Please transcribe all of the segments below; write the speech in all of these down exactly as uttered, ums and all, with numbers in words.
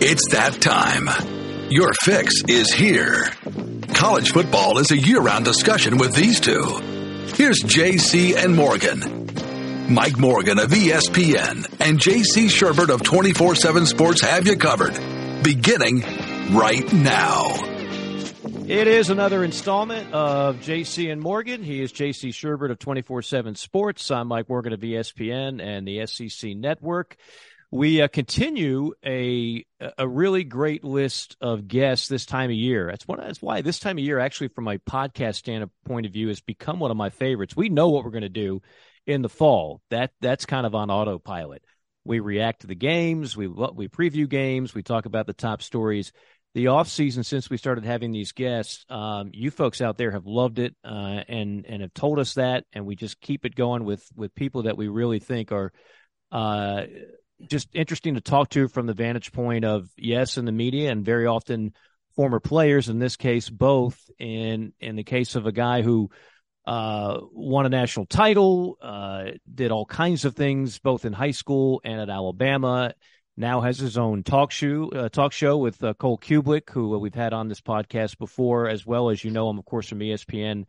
It's that time. Your fix is here. College football is a year-round discussion with these two. Here's J C and Morgan. Mike Morgan of E S P N and J C Sherbert of two forty-seven Sports have you covered, beginning right now. It is another installment of J C and Morgan. He is J C Sherbert of two forty-seven Sports. I'm Mike Morgan of E S P N and the S E C Network. We uh, continue a a really great list of guests this time of year. That's what that's why this time of year, actually, from a podcast standpoint of view, has become one of my favorites. We know what we're going to do in the fall. That that's kind of on autopilot. We react to the games. We we preview games. We talk about the top stories. The offseason, since we started having these guests, um, you folks out there have loved it uh, and and have told us that, and we just keep it going with with people that we really think are uh, just interesting to talk to from the vantage point of, yes, in the media, and very often former players, in this case, both. In, in the case of a guy who uh, won a national title, uh, did all kinds of things, both in high school and at Alabama, now has his own talk show, uh, talk show with uh, Cole Cubelic, who uh, we've had on this podcast before, as well as you know him, of course, from E S P N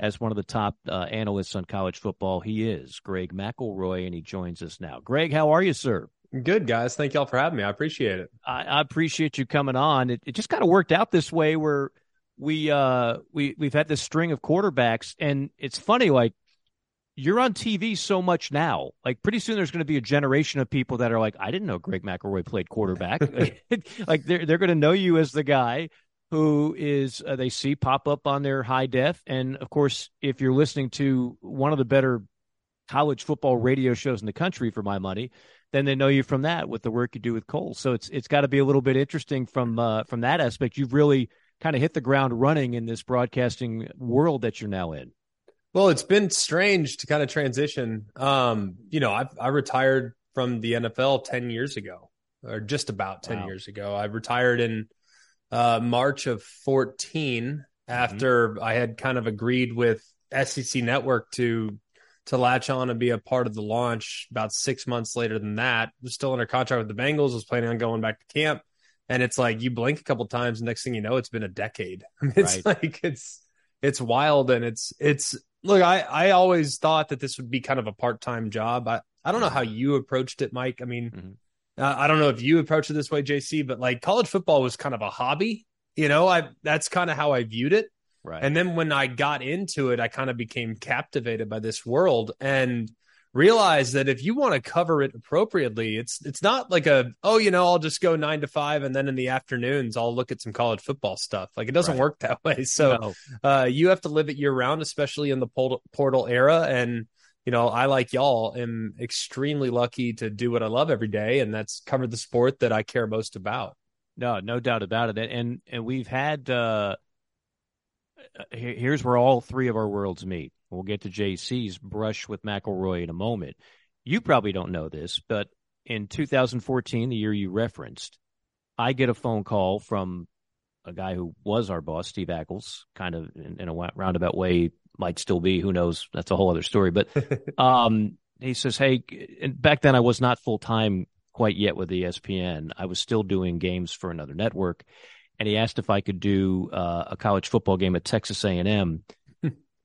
as one of the top uh, analysts on college football. He is Greg McElroy, and he joins us now. Greg, how are you, sir? Good, guys. Thank y'all for having me. I appreciate it. I, I appreciate you coming on. It, it just kind of worked out this way where we uh, we we've had this string of quarterbacks, and it's funny, like, you're on T V so much now. Like, pretty soon there's going to be a generation of people that are like, I didn't know Greg McElroy played quarterback. Like, they're, they're going to know you as the guy who is uh, they see pop up on their high def. And, of course, if you're listening to one of the better college football radio shows in the country, for my money, then they know you from that with the work you do with Cole. So it's it's got to be a little bit interesting from uh, from that aspect. You've really kind of hit the ground running in this broadcasting world that you're now in. Well, it's been strange to kind of transition. Um, you know, I, I retired from the N F L ten years ago, or just about ten wow. years ago. I retired in uh, March of fourteen after mm-hmm. I had kind of agreed with S E C Network to to latch on and be a part of the launch. About six months later than that, I was still under contract with the Bengals, was planning on going back to camp. And it's like, you blink a couple of times, next thing you know, it's been a decade. I mean, it's right. like, it's, it's wild. And it's, it's, Look, I, I always thought that this would be kind of a part-time job. I, I don't know how you approached it, Mike. I mean, mm-hmm. uh, I don't know if you approached it this way, J C, but like, college football was kind of a hobby. You know, I that's kind of how I viewed it. Right. And then when I got into it, I kind of became captivated by this world and realized that if you want to cover it appropriately, it's it's not like a, oh, you know, I'll just go nine to five and then in the afternoons I'll look at some college football stuff. Like, it doesn't right. work that way. So no. uh, you have to live it year round, especially in the portal era. And, you know, I, like y'all, am extremely lucky to do what I love every day. And that's cover the sport that I care most about. No, no doubt about it. And, and we've had, uh, here's where all three of our worlds meet. We'll get to J C's brush with McElroy in a moment. You probably don't know this, but in two thousand fourteen, the year you referenced, I get a phone call from a guy who was our boss, Steve Ackles, kind of in, in a roundabout way, might still be, who knows? That's a whole other story. But um, he says, hey, and back then I was not full-time quite yet with E S P N. I was still doing games for another network. And he asked if I could do uh, a college football game at Texas A and M.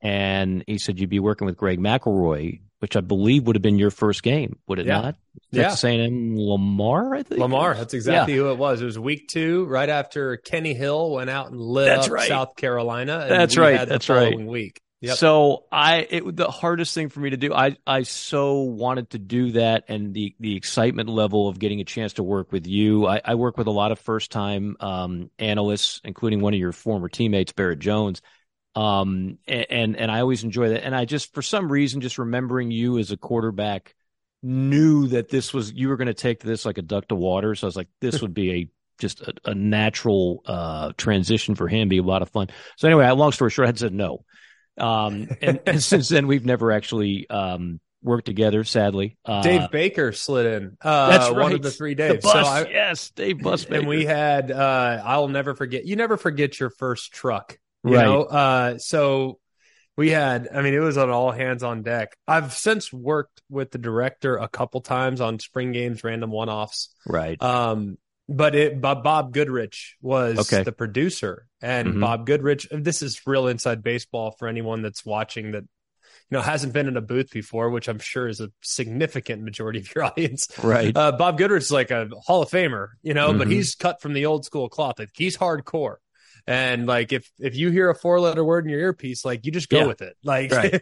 And he said, you'd be working with Greg McElroy, which I believe would have been your first game, would it yeah. not? Texas yeah. A and M Lamar, I think? Lamar, that's exactly yeah. who it was. It was week two, right after Kenny Hill went out and lit that's up right. South Carolina. And that's we right. Had that's the following right. week. Yep. So I, it, the hardest thing for me to do, I, I so wanted to do that, and the, the excitement level of getting a chance to work with you. I, I work with a lot of first-time um, analysts, including one of your former teammates, Barrett Jones. Um, and, and, and I always enjoy that. And I just, for some reason, just remembering you as a quarterback, knew that this was, you were going to take this like a duck to water. So I was like, this would be a, just a, a natural, uh, transition for him, be a lot of fun. So anyway, long story short, I had said no. Um, and, and since then we've never actually, um, worked together, sadly. Uh, Dave Baker slid in, uh, that's right. one of the three days. So I, yes, Dave Bus Baker. And we had, uh, I'll never forget, you never forget your first truck. You right. know, uh, so We had, I mean, it was an all hands on deck. I've since worked with the director a couple times on spring games, random one-offs. Right. Um, but it, Bob Goodrich was okay. the producer, and mm-hmm. Bob Goodrich, this is real inside baseball for anyone that's watching that, you know, hasn't been in a booth before, which I'm sure is a significant majority of your audience. Right. Uh, Bob Goodrich is like a Hall of Famer, you know, mm-hmm. but he's cut from the old school cloth. Like, he's hardcore. And like, if, if you hear a four letter word in your earpiece, like you just go yeah. with it. Like, right.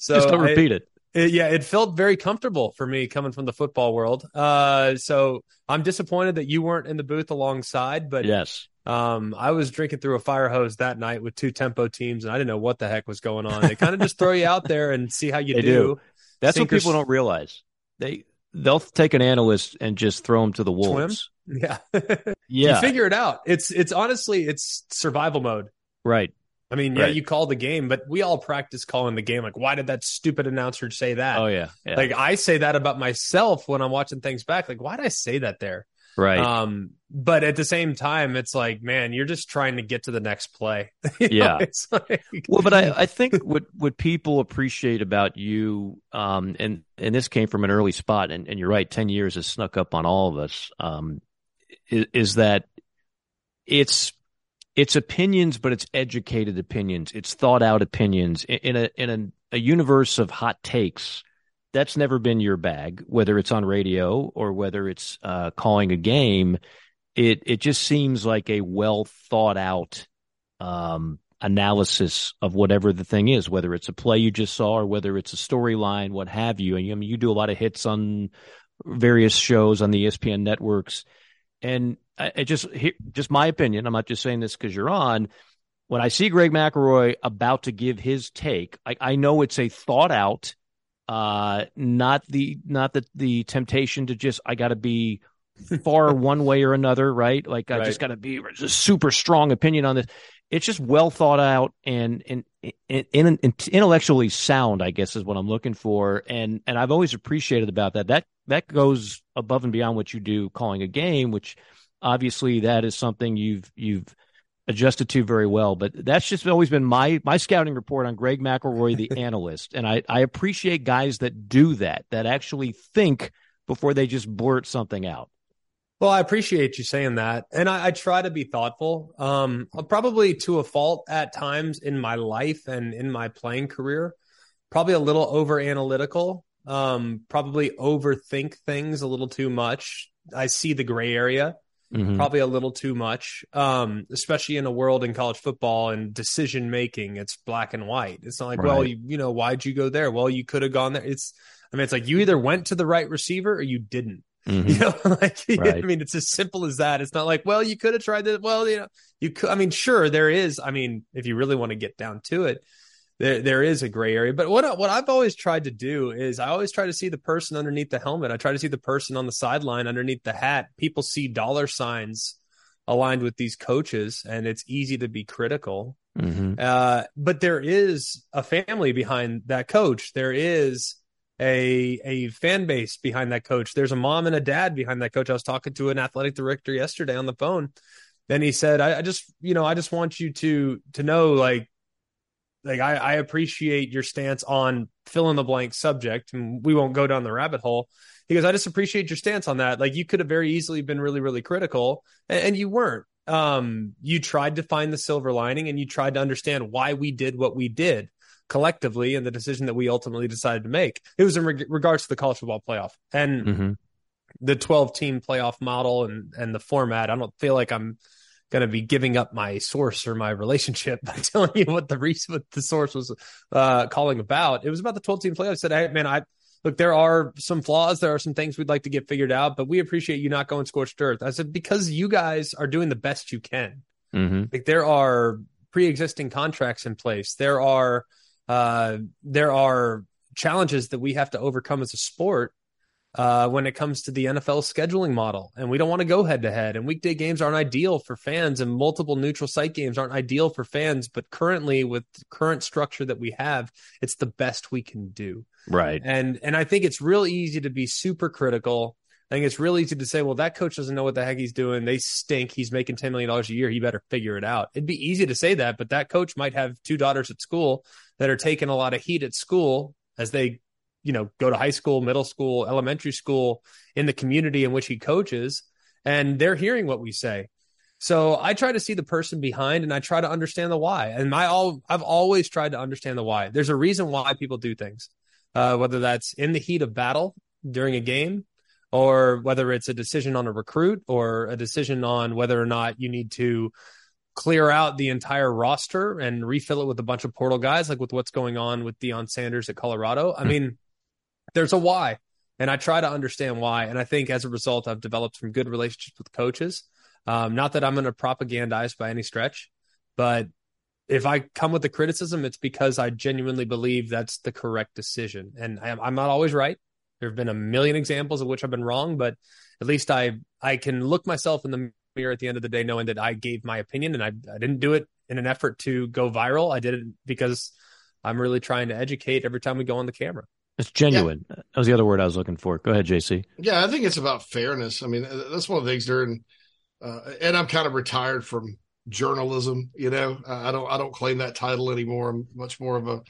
So just don't repeat it. It, it. Yeah. It felt very comfortable for me coming from the football world. Uh, so I'm disappointed that you weren't in the booth alongside, but yes, um, I was drinking through a fire hose that night with two tempo teams and I didn't know what the heck was going on. They kind of just throw you out there and see how you do. do. That's Sinkers. What people don't realize. They, They'll take an analyst and just throw them to the wolves. Swim? Yeah. Yeah. You figure it out. It's, it's honestly, it's survival mode. Right. I mean, yeah, right. You call the game, but we all practice calling the game. Like, why did that stupid announcer say that? Oh, yeah. yeah. Like, I say that about myself when I'm watching things back. Like, why did I say that there? Right. Um, but at the same time, it's like, man, you're just trying to get to the next play. Yeah. It's like... Well, but I, I think what, what people appreciate about you, um, and, and this came from an early spot, and, and you're right, ten years has snuck up on all of us, um, is, is that it's, it's opinions, but it's educated opinions. It's thought out opinions in a, in a, a universe of hot takes. That's never been your bag, whether it's on radio or whether it's uh, calling a game. It it just seems like a well thought out um, analysis of whatever the thing is, whether it's a play you just saw or whether it's a storyline, what have you. And I mean, you do a lot of hits on various shows on the E S P N networks, and I, I just just my opinion. I'm not just saying this because you're on. When I see Greg McElroy about to give his take, I, I know it's a thought out. Uh, not the not the, the temptation to just I got to be far one way or another, right? Like I right. just got to be a super strong opinion on this. It's just well thought out and and, and and and intellectually sound, I guess, is what I'm looking for. And and I've always appreciated about that. That that goes above and beyond what you do calling a game, which obviously that is something you've you've adjusted to very well, but that's just always been my my scouting report on Greg McElroy, the analyst. And I, I appreciate guys that do that, that actually think before they just blurt something out. Well, I appreciate you saying that. And I, I try to be thoughtful, um, probably to a fault at times in my life and in my playing career, probably a little over analytical, um, probably overthink things a little too much. I see the gray area. Mm-hmm. Probably a little too much, um, especially in a world in college football and decision making. It's black and white. It's not like, right. well, you, you know, why'd you go there? Well, you could have gone there. It's, I mean, it's like you either went to the right receiver or you didn't. Mm-hmm. You know, like right. I mean, it's as simple as that. It's not like, well, you could have tried that. Well, you know, you could. I mean, sure, there is. I mean, if you really want to get down to it, there there is a gray area. But what what I've always tried to do is I always try to see the person underneath the helmet. I try to see the person on the sideline underneath the hat. People see dollar signs aligned with these coaches, and it's easy to be critical. Mm-hmm. Uh, but there is a family behind that coach. There is a a fan base behind that coach. There's a mom and a dad behind that coach. I was talking to an athletic director yesterday on the phone, and he said, I, I just, you know, I just want you to to know, like, Like I, I appreciate your stance on fill in the blank subject, and we won't go down the rabbit hole. He goes, I just appreciate your stance on that. Like, you could have very easily been really, really critical, and, and you weren't. Um, you tried to find the silver lining, and you tried to understand why we did what we did collectively, and the decision that we ultimately decided to make. It was in reg- regards to the college football playoff and mm-hmm. the twelve team playoff model and and the format. I don't feel like I'm going to be giving up my source or my relationship by telling you what the reason, what the source was uh, calling about. It was about the twelve team playoffs. I said, hey, man, I look, there are some flaws. There are some things we'd like to get figured out, but we appreciate you not going scorched earth. I said, because you guys are doing the best you can. Mm-hmm. Like, there are pre-existing contracts in place. There are, uh, there are challenges that we have to overcome as a sport. Uh, when it comes to the N F L scheduling model, and we don't want to go head to head, and weekday games aren't ideal for fans, and multiple neutral site games aren't ideal for fans, but currently with the current structure that we have, it's the best we can do. Right. And, and I think it's real easy to be super critical I think it's real easy to say, well, that coach doesn't know what the heck he's doing. They stink. He's making ten million dollars a year. He better figure it out. It'd be easy to say that, but that coach might have two daughters at school that are taking a lot of heat at school as they, you know, go to high school, middle school, elementary school in the community in which he coaches. And they're hearing what we say. So I try to see the person behind and I try to understand the why. And my all, I've always tried to understand the why. There's a reason why people do things, uh, whether that's in the heat of battle during a game or whether it's a decision on a recruit or a decision on whether or not you need to clear out the entire roster and refill it with a bunch of portal guys, like with what's going on with Deion Sanders at Colorado. I mean, there's a why and I try to understand why. And I think as a result, I've developed some good relationships with coaches. Um, not that I'm going to propagandize by any stretch, but if I come with a criticism, it's because I genuinely believe that's the correct decision. And I, I'm not always right. There have been a million examples of which I've been wrong, but at least I I can look myself in the mirror at the end of the day, knowing that I gave my opinion and I, I didn't do it in an effort to go viral. I did it because I'm really trying to educate every time we go on the camera. It's genuine. Yeah. That was the other word I was looking for. Go ahead, J C. Yeah, I think it's about fairness. I mean, that's one of the things during – Uh, and I'm kind of retired from journalism, you know. I don't, I don't claim that title anymore. I'm much more of a,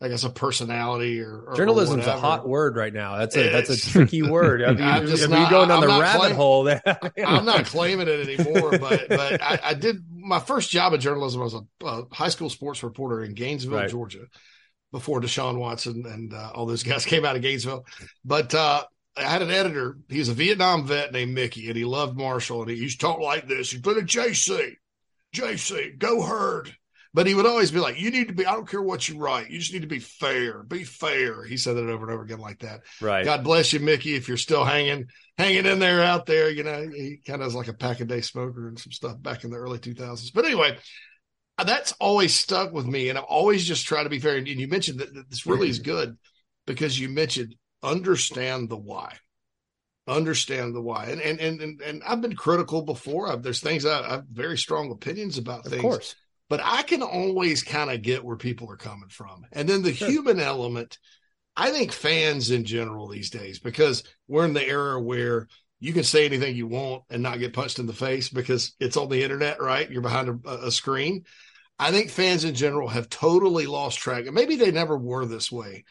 I guess, a personality or, or journalism's a hot word right now. That's a it's, that's a tricky word. I mean, I'm just not, going down I'm the rabbit claim, hole there. I'm not claiming it anymore, but but I, I did my first job in journalism. I was a, a high school sports reporter in Gainesville, right. Georgia, before Deshaun Watson and uh, all those guys came out of Gainesville, but. uh I had an editor. He was a Vietnam vet named Mickey, and he loved Marshall. And he used to talk like this. He'd put a J C, J C, go herd. But he would always be like, you need to be, I don't care what you write. You just need to be fair. Be fair. He said it over and over again like that. Right. God bless you, Mickey, if you're still hanging, hanging in there out there. You know, he kind of was like a pack-a-day smoker and some stuff back in the early two thousands. But anyway, that's always stuck with me, and I'm always just trying to be fair. And you mentioned that, that this really is good because you mentioned – understand the why, understand the why. And, and, and, and, and I've been critical before. I've, there's things I, I have very strong opinions about things, of course. But I can always kind of get where people are coming from. And then the sure. human element, I think fans in general these days, because we're in the era where you can say anything you want and not get punched in the face because it's on the internet, right? You're behind a, a screen. I think fans in general have totally lost track, and maybe they never were this way,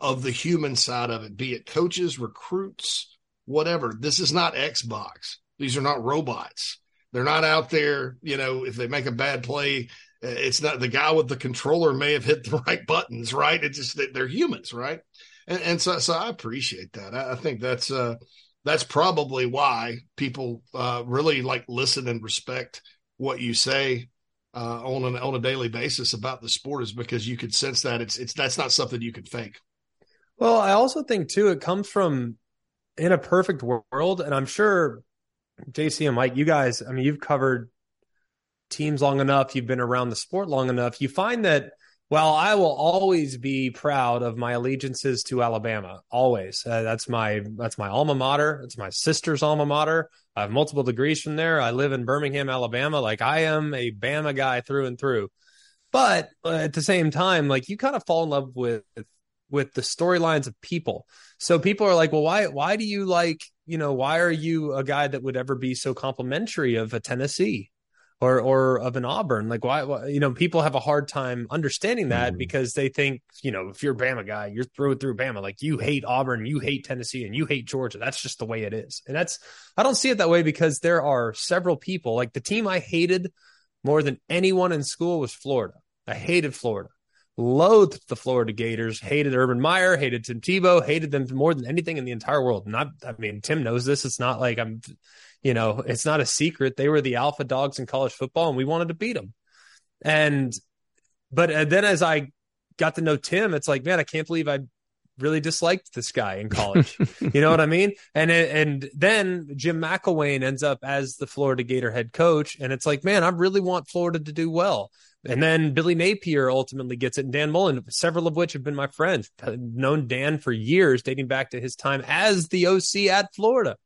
of the human side of it, be it coaches, recruits, whatever. This is not Xbox. These are not robots. They're not out there, you know, if they make a bad play, it's not the guy with the controller may have hit the right buttons, right? It's just they're humans, right? And, and so, so I appreciate that. I, I think that's uh, that's probably why people uh, really like listen and respect what you say uh, on an, on a daily basis about the sport, is because you could sense that it's it's that's not something you could fake. Well, I also think, too, it comes from in a perfect world. And I'm sure, J C and Mike, you guys, I mean, you've covered teams long enough. You've been around the sport long enough. You find that, well, I will always be proud of my allegiances to Alabama, always. Uh, that's my that's my alma mater. It's my sister's alma mater. I have multiple degrees from there. I live in Birmingham, Alabama. Like, I am a Bama guy through and through. But uh, at the same time, like, you kind of fall in love with with the storylines of people. So people are like, well, why, why do you like, you know, why are you a guy that would ever be so complimentary of a Tennessee or, or of an Auburn? Like why, why you know, people have a hard time understanding that mm. because they think, you know, if you're a Bama guy, you're through and through Bama, like you hate Auburn, you hate Tennessee and you hate Georgia. That's just the way it is. And that's, I don't see it that way because there are several people, like the team I hated more than anyone in school was Florida. I hated Florida. Loathed the Florida Gators, hated Urban Meyer, hated Tim Tebow, hated them more than anything in the entire world. And I, I mean, Tim knows this. It's not like I'm, you know, it's not a secret. They were the alpha dogs in college football and we wanted to beat them. And, but and then as I got to know Tim, it's like, man, I can't believe I really disliked this guy in college. You know what I mean? And, and then Jim McElwain ends up as the Florida Gator head coach. And it's like, man, I really want Florida to do well. And then Billy Napier ultimately gets it. And Dan Mullen, several of which have been my friends. I've known Dan for years, dating back to his time as the O C at Florida.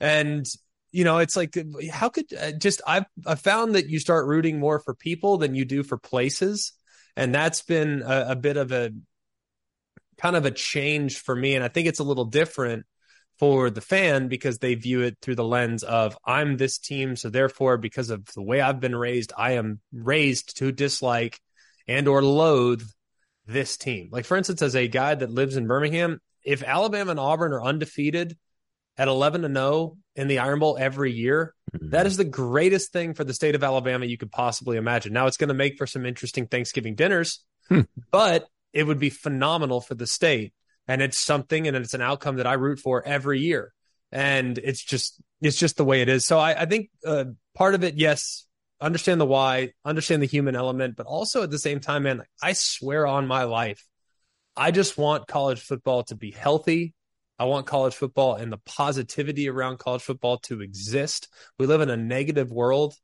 And, you know, it's like, how could just, I've, I've found that you start rooting more for people than you do for places. And that's been a, a bit of a kind of a change for me. And I think it's a little different for the fan because they view it through the lens of I'm this team. So therefore, because of the way I've been raised, I am raised to dislike and or loathe this team. Like, for instance, as a guy that lives in Birmingham, if Alabama and Auburn are undefeated at eleven and oh in the Iron Bowl every year, that is the greatest thing for the state of Alabama you could possibly imagine. Now, it's going to make for some interesting Thanksgiving dinners, hmm. but it would be phenomenal for the state. And it's something, and it's an outcome that I root for every year. And it's just it's just the way it is. So I, I think uh, part of it, yes, understand the why, understand the human element, but also at the same time, man, I swear on my life, I just want college football to be healthy. I want college football and the positivity around college football to exist. We live in a negative world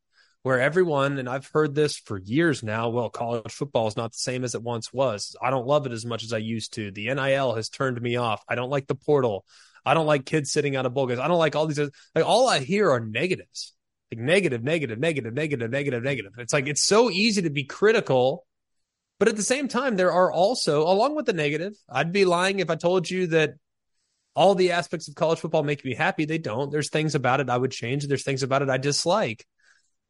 where everyone, and I've heard this for years now, well, college football is not the same as it once was. I don't love it as much as I used to. The N I L has turned me off. I don't like the portal. I don't like kids sitting out of bowl games. I don't like all these. Like, all I hear are negatives. Like negative, negative, negative, negative, negative, negative. It's like it's so easy to be critical. But at the same time, there are also, along with the negative, I'd be lying if I told you that all the aspects of college football make me happy. They don't. There's things about it I would change. There's things about it I dislike.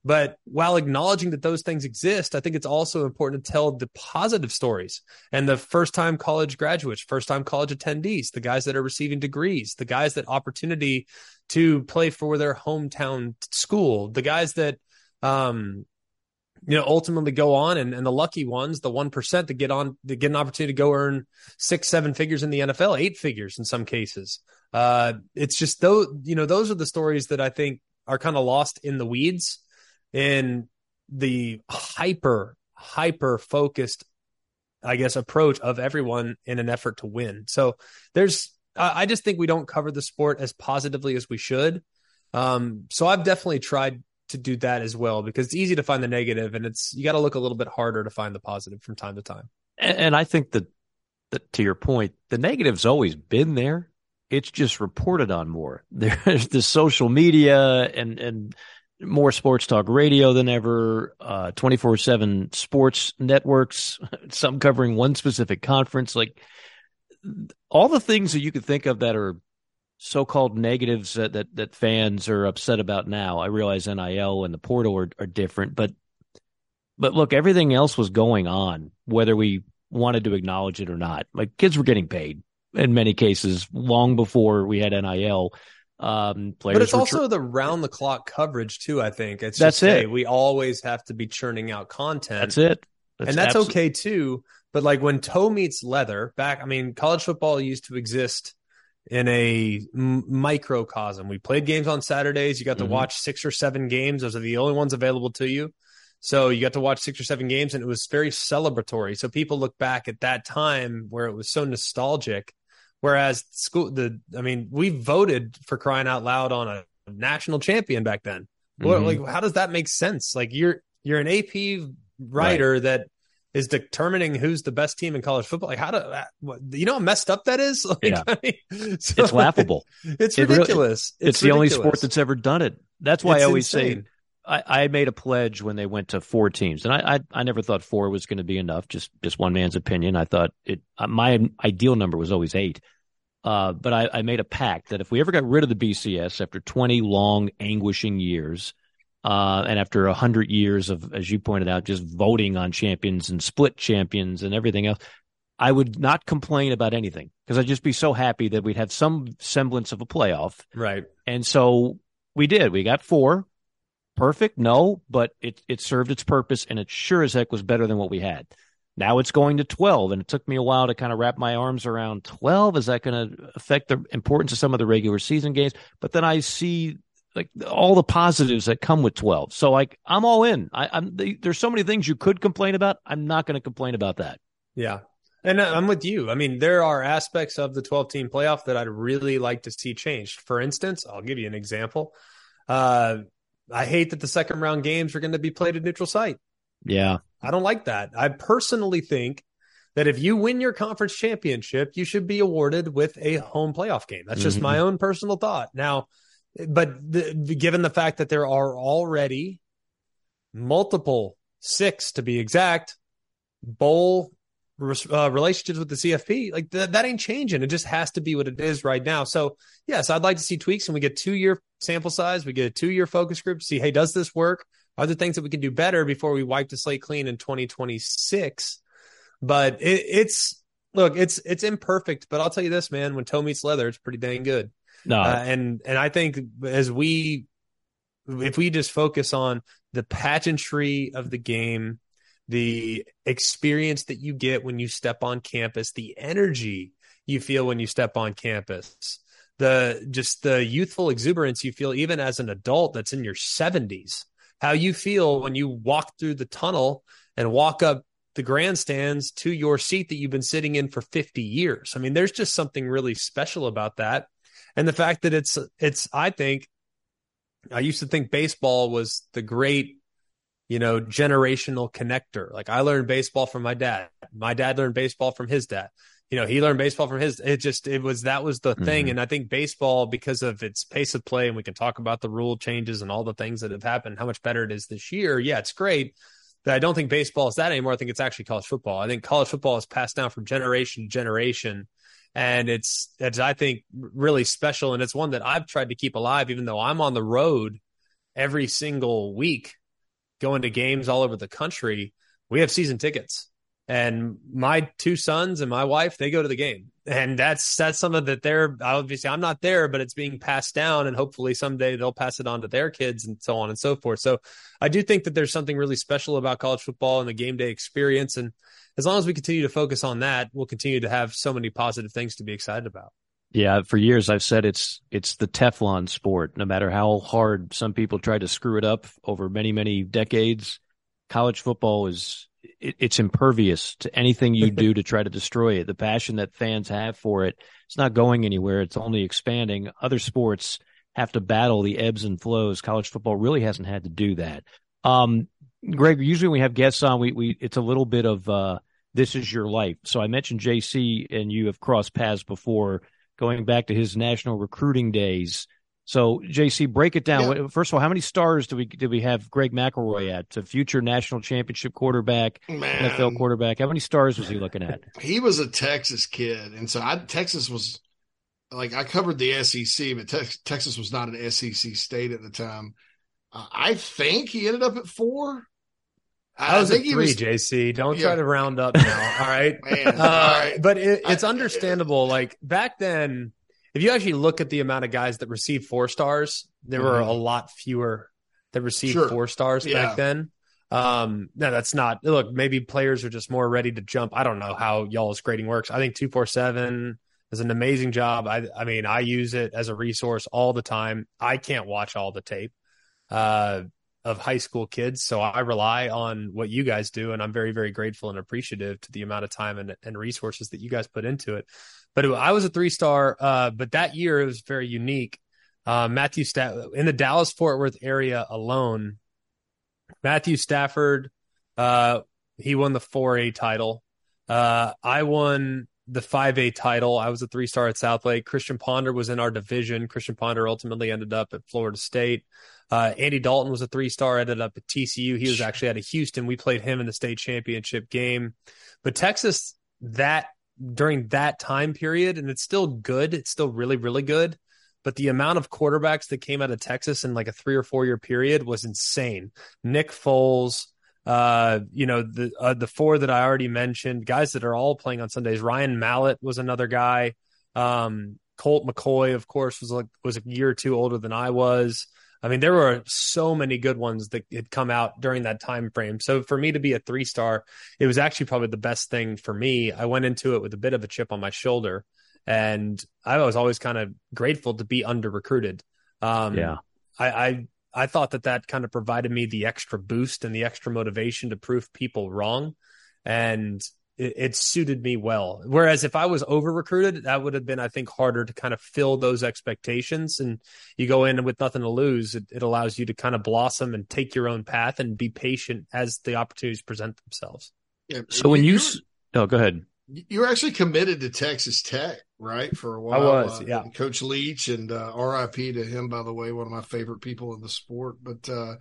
But while acknowledging that those things exist, I think it's also important to tell the positive stories and the first-time college graduates, first-time college attendees, the guys that are receiving degrees, the guys that opportunity to play for their hometown school, the guys that um, you know ultimately go on and, and the lucky ones, the one percent that get on, that get an opportunity to go earn six, seven figures in the N F L, eight figures in some cases. Uh, it's just those, you know, those are the stories that I think are kind of lost in the weeds. In the hyper, hyper focused, I guess, approach of everyone in an effort to win. So there's, I just think we don't cover the sport as positively as we should. Um, so I've definitely tried to do that as well, because it's easy to find the negative, and it's, you got to look a little bit harder to find the positive from time to time. And, and I think that, that to your point, the negative's always been there. It's just reported on more. There's the social media and, and, more sports talk radio than ever, uh, twenty-four seven sports networks, some covering one specific conference. Like all the things that you could think of that are so-called negatives that, that, that fans are upset about now. I realize N I L and the portal are, are different, but but look, everything else was going on, whether we wanted to acknowledge it or not. Like, kids were getting paid in many cases long before we had N I L. Um, players but it's also tr- the round-the-clock coverage, too, I think. It's that's just, it. Hey, we always have to be churning out content. That's it. That's and that's absolute- okay, too. But, like, when toe meets leather, back, I mean, college football used to exist in a m- microcosm. We played games on Saturdays. You got to mm-hmm. watch six or seven games. Those are the only ones available to you. So you got to watch six or seven games, and it was very celebratory. So people look back at that time where it was so nostalgic. Whereas school, the I mean, we voted for crying out loud on a national champion back then. Mm-hmm. Like, how does that make sense? Like, you're you're an A P writer right. that is determining who's the best team in college football. Like, how do you know how messed up that is? Like, yeah. I mean, so it's laughable. It's ridiculous. It really, it's it's ridiculous. The only sport that's ever done it. That's why it's I always insane. say I, I made a pledge when they went to four teams, and I I, I never thought four was going to be enough. Just just one man's opinion. I thought it. My ideal number was always eight. Uh, but I, I made a pact that if we ever got rid of the B C S after twenty long, anguishing years, uh, and after one hundred years of, as you pointed out, just voting on champions and split champions and everything else, I would not complain about anything, because I'd just be so happy that we'd have some semblance of a playoff. Right. And so we did. We got four. Perfect? No, but it, it served its purpose, and it sure as heck was better than what we had. Now it's going to twelve, and it took me a while to kind of wrap my arms around twelve. Is that going to affect the importance of some of the regular season games? But then I see like all the positives that come with twelve. So like I'm all in. I, I'm they, there's so many things you could complain about. I'm not going to complain about that. Yeah, and I'm with you. I mean, there are aspects of the twelve-team playoff that I'd really like to see changed. For instance, I'll give you an example. Uh, I hate that the second round games are going to be played at neutral site. Yeah. I don't like that. I personally think that if you win your conference championship, you should be awarded with a home playoff game. That's mm-hmm. just my own personal thought. Now, but the, given the fact that there are already multiple, six to be exact, bowl Uh, relationships with the C F P, like th- that ain't changing. It just has to be what it is right now. So yes, I'd like to see tweaks, and we get two year sample size. We get a two year focus group to see, hey, does this work? Are there things that we can do better before we wipe the slate clean in twenty twenty-six? But it, it's look, it's it's imperfect. But I'll tell you this, man: when toe meets leather, it's pretty dang good. No, uh, and and I think as we, if we just focus on the pageantry of the game, the experience that you get when you step on campus, the energy you feel when you step on campus, the just the youthful exuberance you feel even as an adult that's in your seventies, how you feel when you walk through the tunnel and walk up the grandstands to your seat that you've been sitting in for fifty years. I mean, there's just something really special about that. And the fact that it's, it's, I think, I used to think baseball was the great, you know, generational connector. Like I learned baseball from my dad. My dad learned baseball from his dad. You know, he learned baseball from his, it just, it was, that was the thing. Mm-hmm. And I think baseball, because of its pace of play, and we can talk about the rule changes and all the things that have happened, how much better it is this year. Yeah, it's great. But I don't think baseball is that anymore. I think it's actually college football. I think college football is passed down from generation to generation. And it's, it's, I think, really special. And it's one that I've tried to keep alive, even though I'm on the road every single week, going to games all over the country. We have season tickets, and my two sons and my wife, they go to the game. And that's, that's something that they're, obviously I'm not there, but it's being passed down, and hopefully someday they'll pass it on to their kids and so on and so forth. So I do think that there's something really special about college football and the game day experience. And as long as we continue to focus on that, we'll continue to have so many positive things to be excited about. Yeah, for years I've said it's it's the Teflon sport. No matter how hard some people try to screw it up over many, many decades, college football is it, it's impervious to anything you do to try to destroy it. The passion that fans have for it, it's not going anywhere. It's only expanding. Other sports have to battle the ebbs and flows. College football really hasn't had to do that. Um, Greg, usually when we have guests on, we we it's a little bit of uh, this is your life. So I mentioned J C, and you have crossed paths before, going back to his national recruiting days. So, J C, break it down. Yeah. First of all, how many stars do we did we have Greg McElroy at? To future national championship quarterback, Man. N F L quarterback. How many stars was he looking at? He was a Texas kid, and so I, Texas was like I covered the S E C, but te- Texas was not an S E C state at the time. Uh, I think he ended up at four. I, I was I think at three, he was, J C. Don't yeah. try to round up now, all right? Man, uh, all right. But it, it's I, understandable. It, like, back then, if you actually look at the amount of guys that received four stars, there mm-hmm. were a lot fewer that received sure. four stars yeah. back then. Um, no, that's not – look, maybe players are just more ready to jump. I don't know how y'all's grading works. I think two forty-seven does an amazing job. I, I mean, I use it as a resource all the time. I can't watch all the tape. Uh of high school kids. So I rely on what you guys do, and I'm very, very grateful and appreciative to the amount of time and, and resources that you guys put into it. But it, I was a three-star, uh, but that year it was very unique. Uh, Matthew Stafford, in the Dallas-Fort Worth area alone, Matthew Stafford, uh, he won the four A title. Uh, I won the five A title. I was a three-star at Southlake. Christian Ponder was in our division. Christian Ponder ultimately ended up at Florida State. Uh, Andy Dalton was a three-star, ended up at T C U. He was actually out of Houston. We played him in the state championship game. But Texas, that during that time period, and it's still good. It's still really, really good. But the amount of quarterbacks that came out of Texas in like a three- or four-year period was insane. Nick Foles, uh, you know, the uh, the four that I already mentioned, guys that are all playing on Sundays. Ryan Mallett was another guy. Um, Colt McCoy, of course, was like was a year or two older than I was. I mean, there were so many good ones that had come out during that time frame. So for me to be a three-star, it was actually probably the best thing for me. I went into it with a bit of a chip on my shoulder, and I was always kind of grateful to be under-recruited. Um, yeah. I, I I thought that that kind of provided me the extra boost and the extra motivation to prove people wrong, and it, it suited me well. Whereas if I was over-recruited, that would have been, I think, harder to kind of fill those expectations. And you go in with nothing to lose. It, it allows you to kind of blossom and take your own path and be patient as the opportunities present themselves. Yeah. So when you, no, go ahead. You were actually committed to Texas Tech, right? For a while. I was, uh, yeah. Coach Leach, and uh, R I P to him, by the way, one of my favorite people in the sport. But, uh,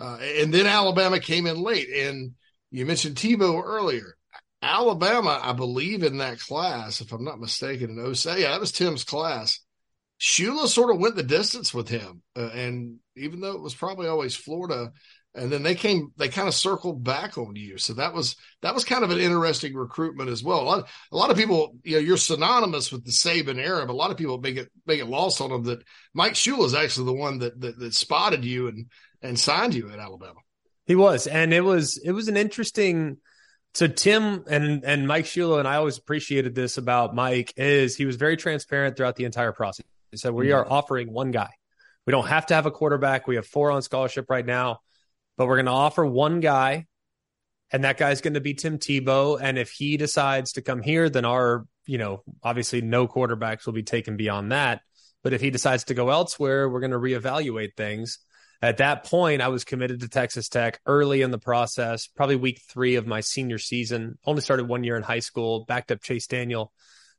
uh, and then Alabama came in late. And you mentioned Tebow earlier. Alabama, I believe, in that class, if I'm not mistaken, in oh seven, yeah, that was Tim's class. Shula sort of went the distance with him, uh, and even though it was probably always Florida, and then they came, they kind of circled back on you. So that was that was kind of an interesting recruitment as well. A lot, a lot of people, you know, you're synonymous with the Saban era, but a lot of people make it make it lost on them that Mike Shula is actually the one that that, that spotted you and and signed you at Alabama. He was, and it was it was an interesting. So Tim and, and Mike Shula, and I always appreciated this about Mike, is he was very transparent throughout the entire process. He said, we are offering one guy. We don't have to have a quarterback. We have four on scholarship right now, but we're going to offer one guy, and that guy's going to be Tim Tebow. And if he decides to come here, then our, you know, obviously no quarterbacks will be taken beyond that. But if he decides to go elsewhere, we're going to reevaluate things. At that point, I was committed to Texas Tech early in the process, probably week three of my senior season. Only started one year in high school, backed up Chase Daniel,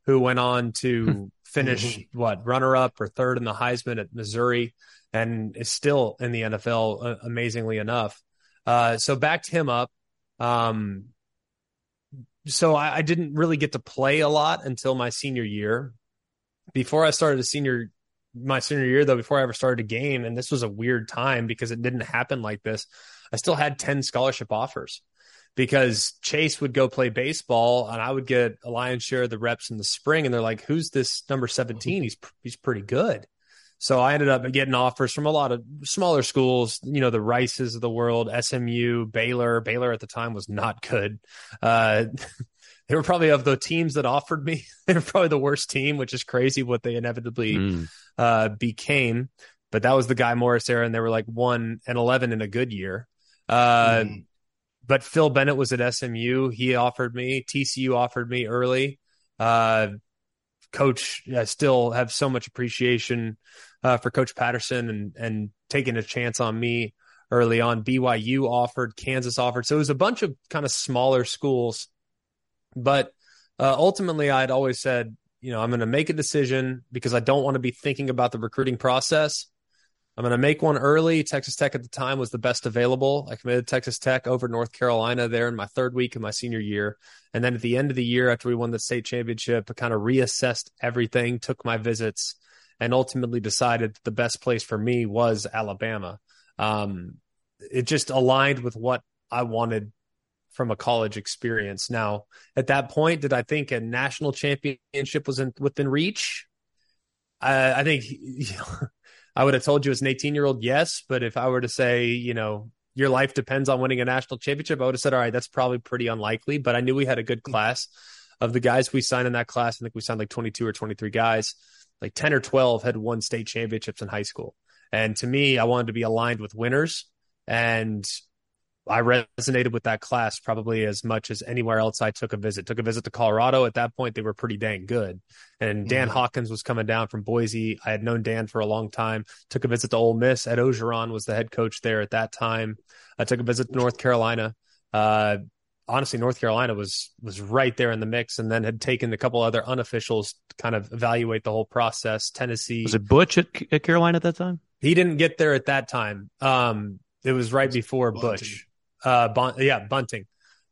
who went on to finish, what, runner-up or third in the Heisman at Missouri, and is still in the N F L, uh, amazingly enough. Uh, so backed him up. Um, so I, I didn't really get to play a lot until my senior year. Before I started a senior my senior year, though, before I ever started a game, and this was a weird time because it didn't happen like this, I still had ten scholarship offers because Chase would go play baseball and I would get a lion's share of the reps in the spring. And they're like, who's this number seventeen? He's, he's pretty good. So I ended up getting offers from a lot of smaller schools, you know, the Rices of the world, S M U, Baylor. Baylor at the time was not good. Uh, they were probably of the teams that offered me, they were probably the worst team, which is crazy what they inevitably mm. uh, became. But that was the Guy Morris era, and they were like one and eleven in a good year. Uh, mm. But Phil Bennett was at S M U. He offered me. T C U offered me early. Uh, coach, I still have so much appreciation Uh, for Coach Patterson and and taking a chance on me early on. B Y U offered, Kansas offered. So it was a bunch of kind of smaller schools. But uh, ultimately, I'd always said, you know, I'm going to make a decision because I don't want to be thinking about the recruiting process. I'm going to make one early. Texas Tech at the time was the best available. I committed to Texas Tech over North Carolina there in my third week of my senior year. And then at the end of the year, after we won the state championship, I kind of reassessed everything, took my visits, and ultimately decided that the best place for me was Alabama. Um, it just aligned with what I wanted from a college experience. Now, at that point, did I think a national championship was in, within reach? I, I think you know, I would have told you as an eighteen-year-old, yes. But if I were to say, you know, your life depends on winning a national championship, I would have said, all right, that's probably pretty unlikely. But I knew we had a good class. Of the guys we signed in that class, I think we signed like twenty-two or twenty-three guys. Like ten or twelve had won state championships in high school. And to me, I wanted to be aligned with winners. And I resonated with that class probably as much as anywhere else I took a visit. Took a visit to Colorado. At that point, they were pretty dang good. And Dan mm-hmm. Hawkins was coming down from Boise. I had known Dan for a long time. Took a visit to Ole Miss. Ed Ogeron was the head coach there at that time. I took a visit to North Carolina. Uh, honestly, North Carolina was was right there in the mix, and then had taken a couple other unofficials to kind of evaluate the whole process. Tennessee. Was it Butch at, at Carolina at that time? He didn't get there at that time. Um, it was right before Bunting. Butch. Uh, Bun- yeah, Bunting.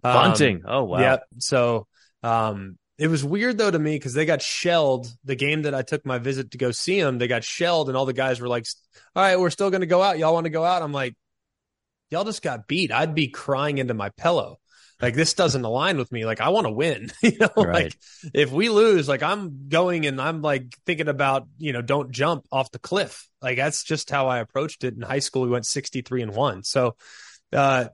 Um, Bunting. Oh, wow. Yeah. So um, it was weird, though, to me because they got shelled. The game that I took my visit to go see them, they got shelled, and all the guys were like, all right, we're still going to go out. Y'all want to go out? I'm like, y'all just got beat. I'd be crying into my pillow. Like, this doesn't align with me. Like, I want to win. You know, right. Like if we lose, like I'm going and I'm like thinking about, you know, don't jump off the cliff. Like that's just how I approached it. In high school, we went sixty-three and one. So uh,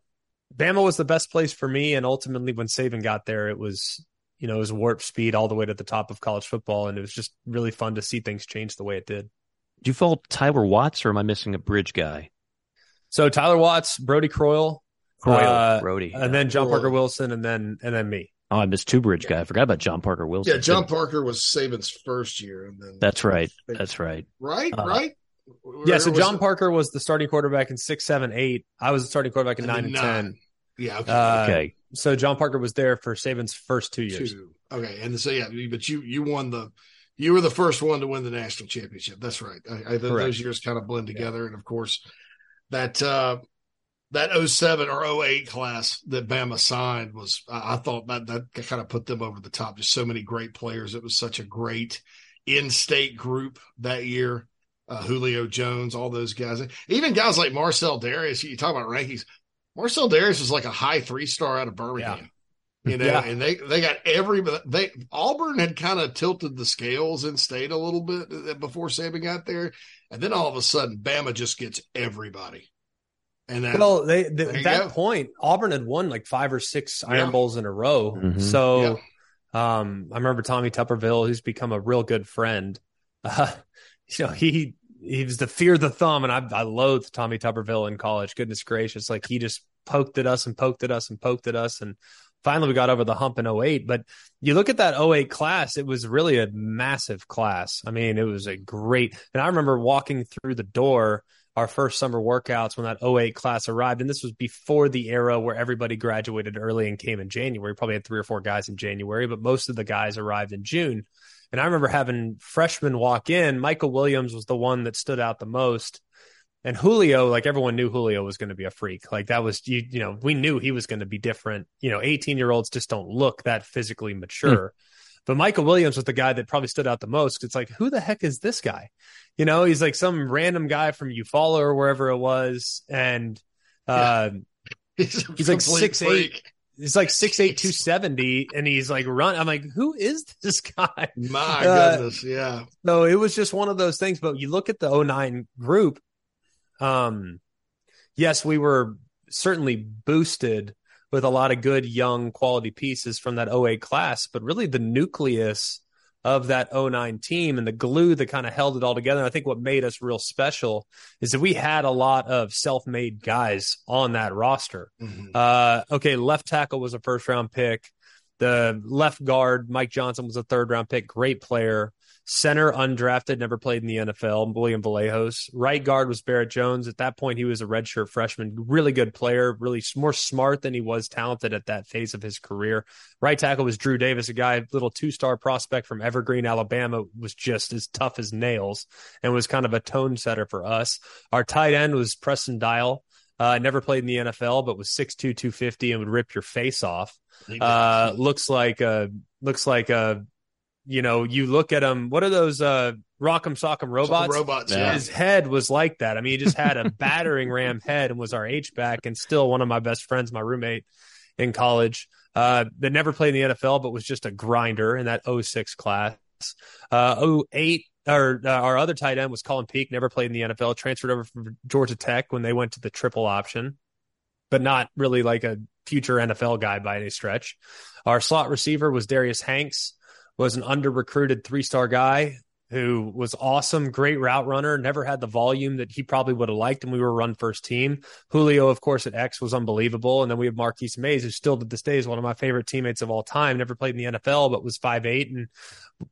Bama was the best place for me. And ultimately when Saban got there, it was, you know, it was warp speed all the way to the top of college football. And it was just really fun to see things change the way it did. Do you follow Tyler Watts, or am I missing a bridge guy? So Tyler Watts, Brody Croyle, Croyle, uh, Brody, and yeah. then John Parker Wilson, and then and then me. Oh, I missed two bridge guy. I forgot about John Parker Wilson. Yeah, John Parker was Saban's first year, and then that's right. That's right. Right, uh, right. Where yeah. So John it? Parker was the starting quarterback in six, seven, eight. I was the starting quarterback in nine and nine. ten. Yeah. Okay. Uh, okay. So John Parker was there for Saban's first two years. Two. Okay, and so yeah, but you you won the you were the first one to win the national championship. That's right. I, I, those years kind of blend together, yeah. And of course that. Uh, that oh seven or oh eight class that Bama signed was, I thought that that kind of put them over the top. Just so many great players. It was such a great in-state group that year. Uh, Julio Jones, all those guys. Even guys like Marcell Dareus, you talk about rankings. Marcell Dareus was like a high three-star out of Birmingham. Yeah. You know, yeah. and they, they got every they Auburn had kind of tilted the scales in state a little bit before Saban got there. And then all of a sudden, Bama just gets everybody. And that, well, they, they, at that go. point, Auburn had won like five or six Iron yeah. Bowls in a row. Mm-hmm. So yeah. um, I remember Tommy Tupperville, who's become a real good friend. Uh, you know, he he was the fear of the thumb, and I, I loathed Tommy Tupperville in college. Goodness gracious. Like, he just poked at us and poked at us and poked at us. And finally we got over the hump in oh eight. But you look at that oh eight class, it was really a massive class. I mean, it was a great – and I remember walking through the door – our first summer workouts when that oh eight class arrived. And this was before the era where everybody graduated early and came in January. Probably had three or four guys in January, but most of the guys arrived in June. And I remember having freshmen walk in. Michael Williams was the one that stood out the most. And Julio, like, everyone knew Julio was going to be a freak. Like, that was, you, you know, we knew he was going to be different. You know, eighteen-year-olds just don't look that physically mature. Hmm. But Michael Williams was the guy that probably stood out the most. It's like, who the heck is this guy? You know, he's like some random guy from Eufaula or wherever it was. And uh, yeah. he's, he's like six eight. He's like six eight, two seventy, and he's like run. I'm like, who is this guy? My goodness, uh, yeah. No, it was just one of those things. But you look at the oh nine group. Um, yes, we were certainly boosted with a lot of good, young, quality pieces from that oh eight class, but really the nucleus of that oh nine team and the glue that kind of held it all together. And I think what made us real special is that we had a lot of self-made guys on that roster. Mm-hmm. Uh, okay, left tackle was a first-round pick. The left guard, Mike Johnson, was a third-round pick, great player. Center, undrafted, never played in the N F L, William Vallejos. Right guard was Barrett Jones. At that point, he was a redshirt freshman, really good player, really more smart than he was talented at that phase of his career. Right tackle was Drew Davis, a guy, little two-star prospect from Evergreen, Alabama, was just as tough as nails and was kind of a tone setter for us. Our tight end was Preston Dial. Uh, never played in the N F L, but was six two, two fifty, and would rip your face off. Uh, looks like a, looks like a, you know, you look at him. What are those uh, Rock'em Sock'em robots? robots yeah. His head was like that. I mean, he just had a battering ram head and was our H-back and still one of my best friends, my roommate in college, uh, that never played in the N F L but was just a grinder in that oh six class. Uh, oh eight, or uh, our other tight end was Colin Peak, never played in the N F L, transferred over from Georgia Tech when they went to the triple option, but not really like a future N F L guy by any stretch. Our slot receiver was Darius Hanks. Was an under-recruited three-star guy who was awesome, great route runner, never had the volume that he probably would have liked, and we were run first team. Julio, of course, at X was unbelievable, and then we have Marquise Mays, who still to this day is one of my favorite teammates of all time, never played in the N F L, but was five eight and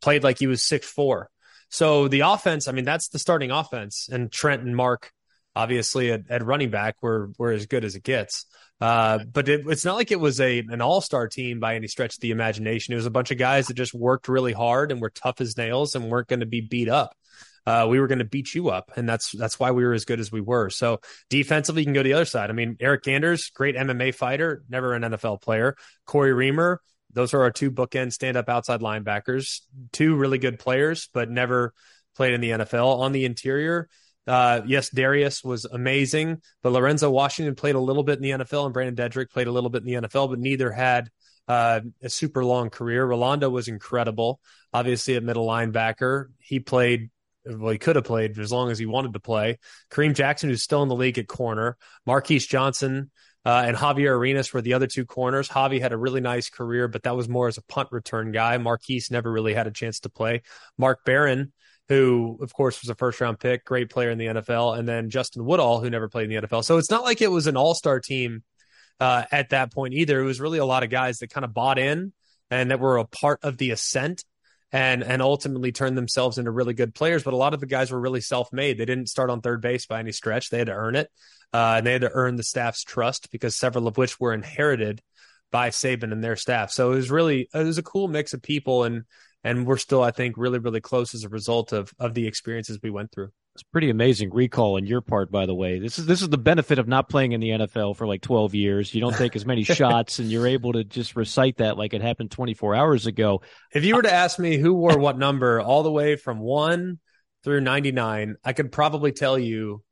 played like he was six four. So the offense, I mean, that's the starting offense, and Trent and Mark, obviously, at, at running back, we're, we're as good as it gets. Uh, but it, it's not like it was a an all-star team by any stretch of the imagination. It was a bunch of guys that just worked really hard and were tough as nails and weren't going to be beat up. Uh, we were going to beat you up, and that's that's why we were as good as we were. So defensively, you can go to the other side. I mean, Eric Anders, great M M A fighter, never an N F L player. Corey Reamer, those are our two bookend stand-up outside linebackers. Two really good players, but never played in the N F L. On the interior, Uh, yes, Dareus was amazing, but Lorenzo Washington played a little bit in the N F L and Brandon Dedrick played a little bit in the N F L, but neither had uh, a super long career. Rolando was incredible, obviously, at middle linebacker. He played, well, he could have played as long as he wanted to play. Kareem Jackson, who's still in the league at corner. Marquise Johnson uh, and Javier Arenas were the other two corners. Javi had a really nice career, but that was more as a punt return guy. Marquise never really had a chance to play. Mark Barron, who, of course, was a first-round pick, great player in the N F L, and then Justin Woodall, who never played in the N F L. So it's not like it was an all-star team uh, at that point either. It was really a lot of guys that kind of bought in and that were a part of the ascent and and ultimately turned themselves into really good players. But a lot of the guys were really self-made. They didn't start on third base by any stretch. They had to earn it, uh, and they had to earn the staff's trust because several of which were inherited by Saban and their staff. So it was really it was a cool mix of people, and And we're still, I think, really, really close as a result of of the experiences we went through. It's pretty amazing recall on your part, by the way. This is this is the benefit of not playing in the N F L for like twelve years. You don't take as many shots, and you're able to just recite that like it happened twenty-four hours ago. If you were to ask me who wore what number all the way from one through ninety-nine, I could probably tell you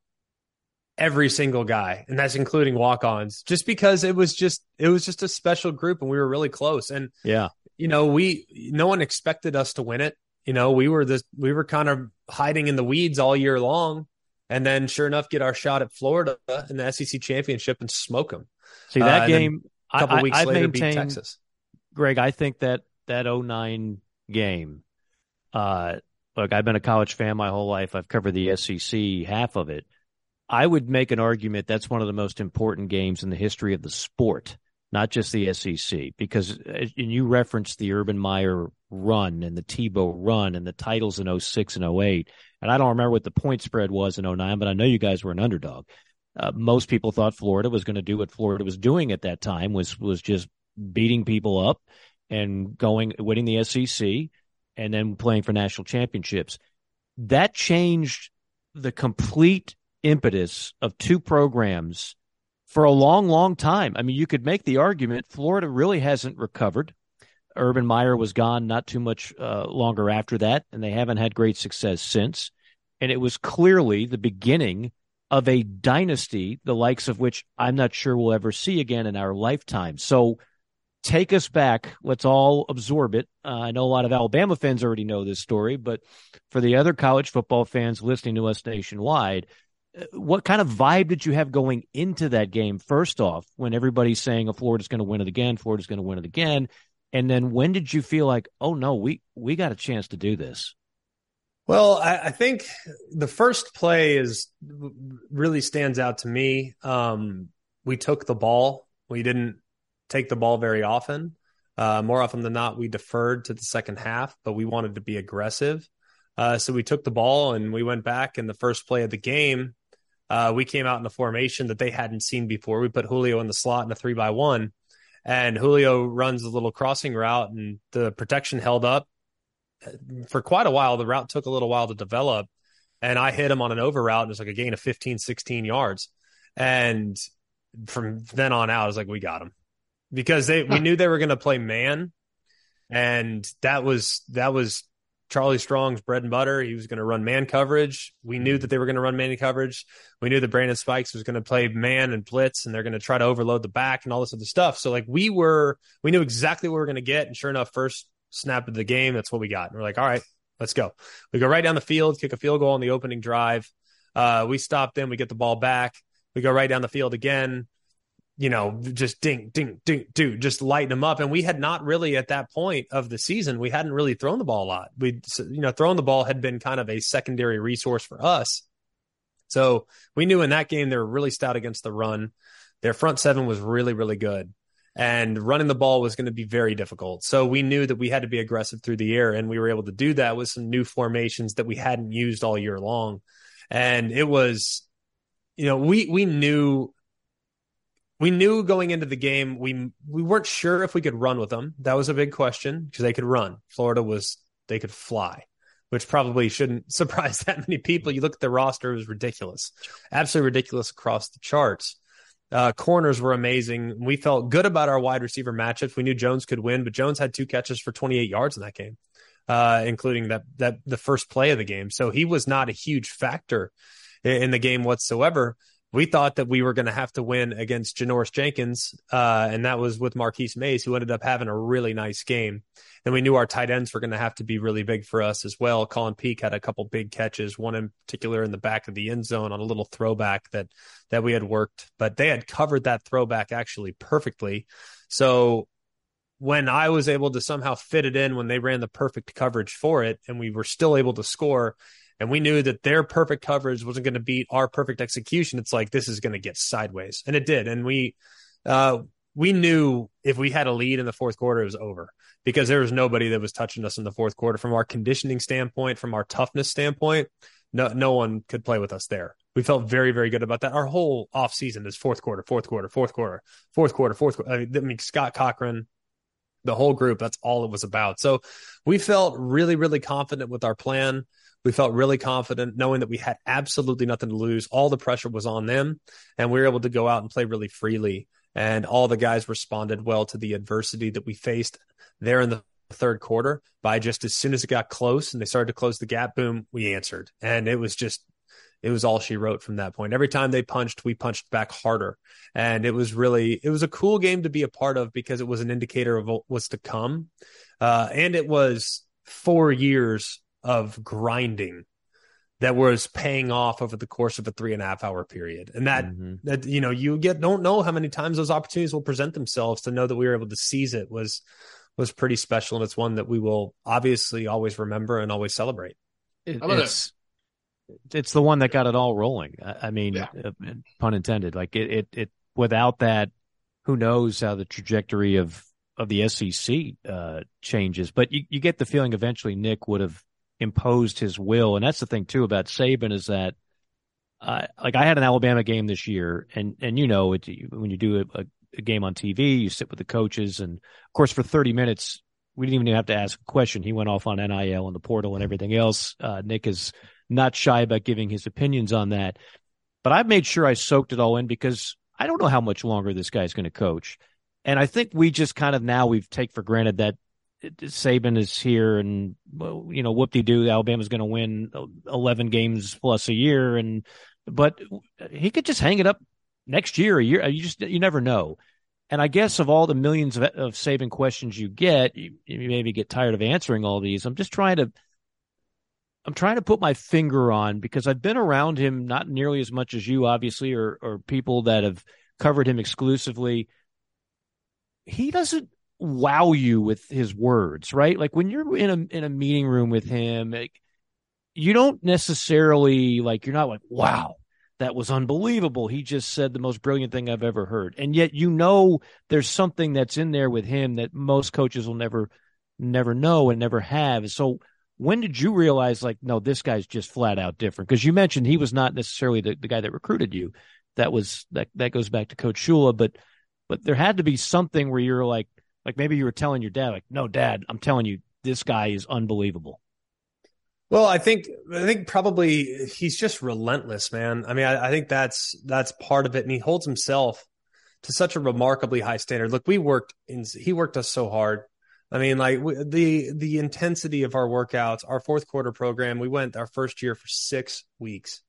every single guy, and that's including walk-ons, just because it was just it was just a special group, and we were really close. And yeah, you know, we no one expected us to win it. You know, we were this we were kind of hiding in the weeds all year long, and then sure enough, get our shot at Florida in the S E C championship and smoke them. See that uh, game. A couple I, weeks I, later, beat Texas. Greg, I think that that oh nine game. Uh, look, I've been a college fan my whole life. I've covered the S E C half of it. I would make an argument that's one of the most important games in the history of the sport, not just the S E C, because and you referenced the Urban Meyer run and the Tebow run and the titles in oh six and oh eight. And I don't remember what the point spread was in oh nine, but I know you guys were an underdog. Uh, most people thought Florida was going to do what Florida was doing at that time, was was just beating people up and going winning the S E C and then playing for national championships. That changed the complete impetus of two programs for a long, long time. I mean, you could make the argument Florida really hasn't recovered. Urban Meyer was gone not too much uh, longer after that, and they haven't had great success since. And it was clearly the beginning of a dynasty, the likes of which I'm not sure we'll ever see again in our lifetime. So take us back. Let's all absorb it. Uh, I know a lot of Alabama fans already know this story, but for the other college football fans listening to us nationwide, what kind of vibe did you have going into that game, first off, when everybody's saying, oh, Florida's going to win it again, Florida's going to win it again? And then when did you feel like, oh, no, we, we got a chance to do this? Well, I, I think the first play is really stands out to me. Um, we took the ball. We didn't take the ball very often. Uh, more often than not, we deferred to the second half, but we wanted to be aggressive. Uh, so we took the ball and we went back in the first play of the game. Uh, we came out in a formation that they hadn't seen before. We put Julio in the slot in a three by one, and Julio runs a little crossing route, and the protection held up for quite a while. The route took a little while to develop, and I hit him on an over route, and it's like a gain of fifteen, sixteen yards. And from then on out, I was like, we got him, because they we knew they were going to play man, and that was that was. Charlie Strong's bread and butter. He was going to run man coverage. We knew that they were going to run man coverage. We knew that Brandon Spikes was going to play man and blitz, and they're going to try to overload the back and all this other stuff. So like we were, we knew exactly what we were going to get. And sure enough, first snap of the game, that's what we got. And we're like, all right, let's go. We go right down the field, kick a field goal on the opening drive. Uh, we stop them. We get the ball back. We go right down the field again. You know, just ding, ding, ding, dude, just lighten them up. And we had not really at that point of the season, we hadn't really thrown the ball a lot. We, you know, throwing the ball had been kind of a secondary resource for us. So we knew in that game, they were really stout against the run. Their front seven was really, really good. And running the ball was going to be very difficult. So we knew that we had to be aggressive through the air. And we were able to do that with some new formations that we hadn't used all year long. And it was, you know, we, we knew We knew going into the game, we we weren't sure if we could run with them. That was a big question, because they could run. Florida was, they could fly, which probably shouldn't surprise that many people. You look at the roster, it was ridiculous. Absolutely ridiculous across the charts. Uh, corners were amazing. We felt good about our wide receiver matchups. We knew Jones could win, but Jones had two catches for twenty-eight yards in that game, uh, including that that the first play of the game. So he was not a huge factor in, in the game whatsoever. We thought that we were going to have to win against Janoris Jenkins, uh, and that was with Marquise Mays, who ended up having a really nice game. And we knew our tight ends were going to have to be really big for us as well. Colin Peak had a couple big catches, one in particular in the back of the end zone on a little throwback that that we had worked. But they had covered that throwback actually perfectly. So when I was able to somehow fit it in when they ran the perfect coverage for it, and we were still able to score – and we knew that their perfect coverage wasn't going to beat our perfect execution. It's like, this is going to get sideways. And it did. And we uh, we knew if we had a lead in the fourth quarter, it was over, because there was nobody that was touching us in the fourth quarter. From our conditioning standpoint, from our toughness standpoint, no, no one could play with us there. We felt very, very good about that. Our whole offseason is fourth quarter, fourth quarter, fourth quarter, fourth quarter, fourth quarter. I mean, Scott Cochran, the whole group, that's all it was about. So we felt really, really confident with our plan. We felt really confident knowing that we had absolutely nothing to lose. All the pressure was on them, and we were able to go out and play really freely. And all the guys responded well to the adversity that we faced there in the third quarter by just as soon as it got close and they started to close the gap, boom, we answered. And it was just, it was all she wrote from that point. Every time they punched, we punched back harder. And it was really, it was a cool game to be a part of because it was an indicator of what was to come. Uh, and it was four years of grinding that was paying off over the course of a three and a half hour period. And that, mm-hmm. that, you know, you get, don't know how many times those opportunities will present themselves. To know that we were able to seize it was, was pretty special. And it's one that we will obviously always remember and always celebrate. It, it's, it's the one that got it all rolling. I, I mean, yeah. uh, pun intended, like it, it, it, without that, who knows how the trajectory of, of the S E C uh, changes, but you, you get the feeling eventually Nick would have imposed his will. And that's the thing too about Saban is that uh, like I had an Alabama game this year and, and you know, it, when you do a, a game on T V, you sit with the coaches. And of course, for thirty minutes, we didn't even have to ask a question. He went off on N I L and the portal and everything else. Uh, Nick is not shy about giving his opinions on that, but I've made sure I soaked it all in because I don't know how much longer this guy's going to coach. And I think we just kind of now we've take for granted that Saban is here and, you know, whoop-de-doo, Alabama's going to win eleven games plus a year. And, but he could just hang it up next year, a year. You just, you never know. And I guess of all the millions of, of Saban questions you get, you, you maybe get tired of answering all these. I'm just trying to, I'm trying to put my finger on, because I've been around him, not nearly as much as you, obviously, or, or people that have covered him exclusively. He doesn't wow you with his words, right? Like when you're in a in a meeting room with him, like, you don't necessarily like, you're not like, wow, that was unbelievable. He just said the most brilliant thing I've ever heard. And yet, you know, there's something that's in there with him that most coaches will never, never know and never have. So when did you realize like, no, this guy's just flat out different? Because you mentioned he was not necessarily the, the guy that recruited you. That was, that, that goes back to Coach Shula, but, but there had to be something where you're like, like maybe you were telling your dad, like, no, Dad, I'm telling you, this guy is unbelievable. Well, I think I think probably he's just relentless, man. I mean, I, I think that's that's part of it. And he holds himself to such a remarkably high standard. Look, we worked in, he worked us so hard. I mean, like we, the the intensity of our workouts, our fourth quarter program, we went our first year for six weeks,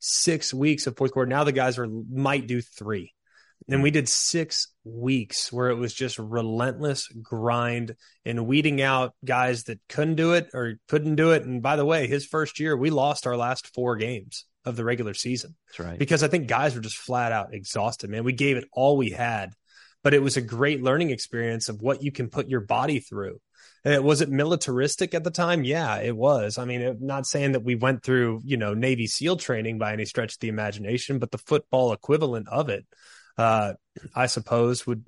six weeks of fourth quarter. Now the guys are might do three. And we did six weeks where it was just relentless grind and weeding out guys that couldn't do it or couldn't do it. And by the way, his first year, we lost our last four games of the regular season. That's right. Because I think guys were just flat out exhausted, man. We gave it all we had, but it was a great learning experience of what you can put your body through. It, was it militaristic at the time? Yeah, it was. I mean, it, not saying that we went through, you know, Navy SEAL training by any stretch of the imagination, but the football equivalent of it. Uh, I suppose would,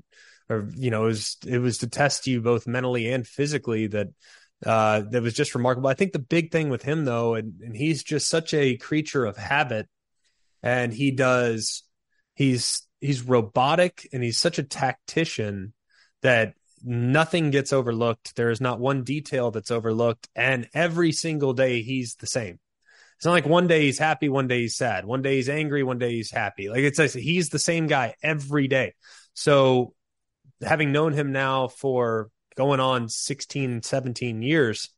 or, you know, it was, it was to test you both mentally and physically that, uh, that was just remarkable. I think the big thing with him though, and, and he's just such a creature of habit, and he does, he's, he's robotic, and he's such a tactician that nothing gets overlooked. There is not one detail that's overlooked. And every single day he's the same. It's not like one day he's happy, one day he's sad, one day he's angry, one day he's happy. Like it's like he's the same guy every day. So having known him now for going on sixteen, seventeen years,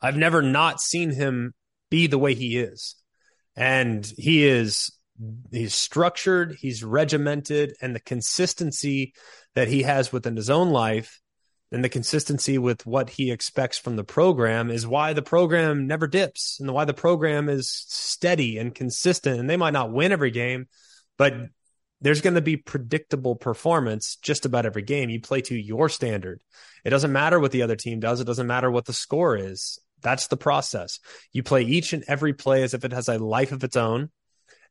I've never not seen him be the way he is. And he is, he's structured, he's regimented, and the consistency that he has within his own life and the consistency with what he expects from the program is why the program never dips and why the program is steady and consistent. And they might not win every game, but there's going to be predictable performance just about every game. You play to your standard. It doesn't matter what the other team does. It doesn't matter what the score is. That's the process. You play each and every play as if it has a life of its own.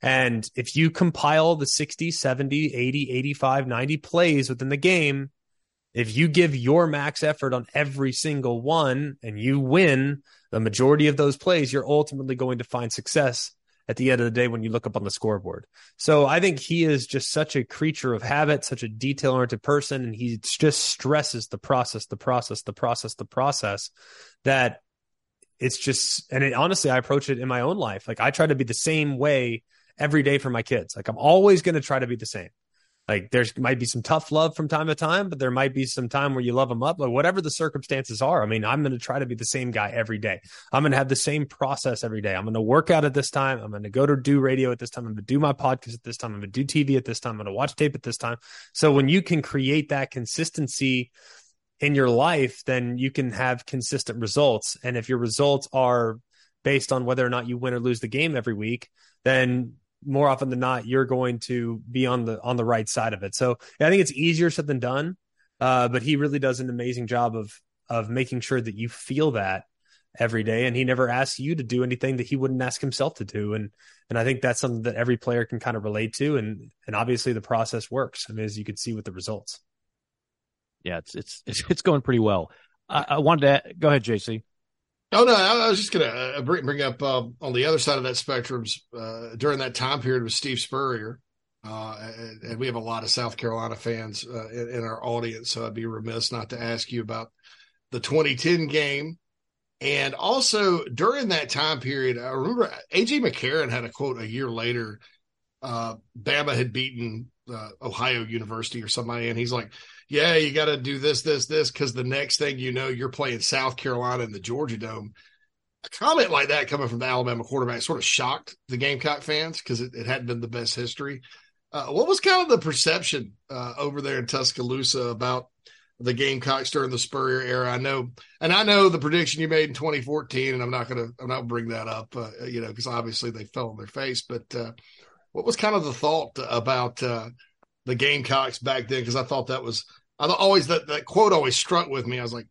And if you compile the sixty, seventy, eighty, eighty-five, ninety plays within the game, if you give your max effort on every single one and you win the majority of those plays, you're ultimately going to find success at the end of the day when you look up on the scoreboard. So I think he is just such a creature of habit, such a detail-oriented person, and he just stresses the process, the process, the process, the process, that it's just, and it, honestly, I approach it in my own life. Like I try to be the same way every day for my kids. Like I'm always going to try to be the same. Like there's might be some tough love from time to time, but there might be some time where you love them up, but like whatever the circumstances are, I mean, I'm going to try to be the same guy every day. I'm going to have the same process every day. I'm going to work out at this time. I'm going to go to do radio at this time. I'm going to do my podcast at this time. I'm going to do T V at this time. I'm going to watch tape at this time. So when you can create that consistency in your life, then you can have consistent results. And if your results are based on whether or not you win or lose the game every week, then more often than not, you're going to be on the on the right side of it. So yeah, I think it's easier said than done, uh, but he really does an amazing job of of making sure that you feel that every day. And he never asks you to do anything that he wouldn't ask himself to do. And and I think that's something that every player can kind of relate to. And and obviously the process works. I mean, as you can see with the results. Yeah, it's it's it's, it's going pretty well. I, I wanted to go ahead, J C. Oh, no, I was just going to bring up uh, on the other side of that spectrum uh, during that time period was Steve Spurrier. Uh, and, and we have a lot of South Carolina fans uh, in, in our audience, so I'd be remiss not to ask you about the twenty ten game. And also during that time period, I remember A J McCarron had a quote a year later. Uh, Bama had beaten uh, Ohio University or somebody, and he's like, yeah, you got to do this, this, this, because the next thing you know, you're playing South Carolina in the Georgia Dome. A comment like that coming from the Alabama quarterback sort of shocked the Gamecock fans because it, it hadn't been the best history. Uh, what was kind of the perception uh, over there in Tuscaloosa about the Gamecocks during the Spurrier era? I know, and I know the prediction you made in twenty fourteen, and I'm not going to, I'm not bring that up, uh, you know, because obviously they fell on their face. But uh, what was kind of the thought about uh, the Gamecocks back then? Because I thought that was. I always that, that quote always struck with me. I was like,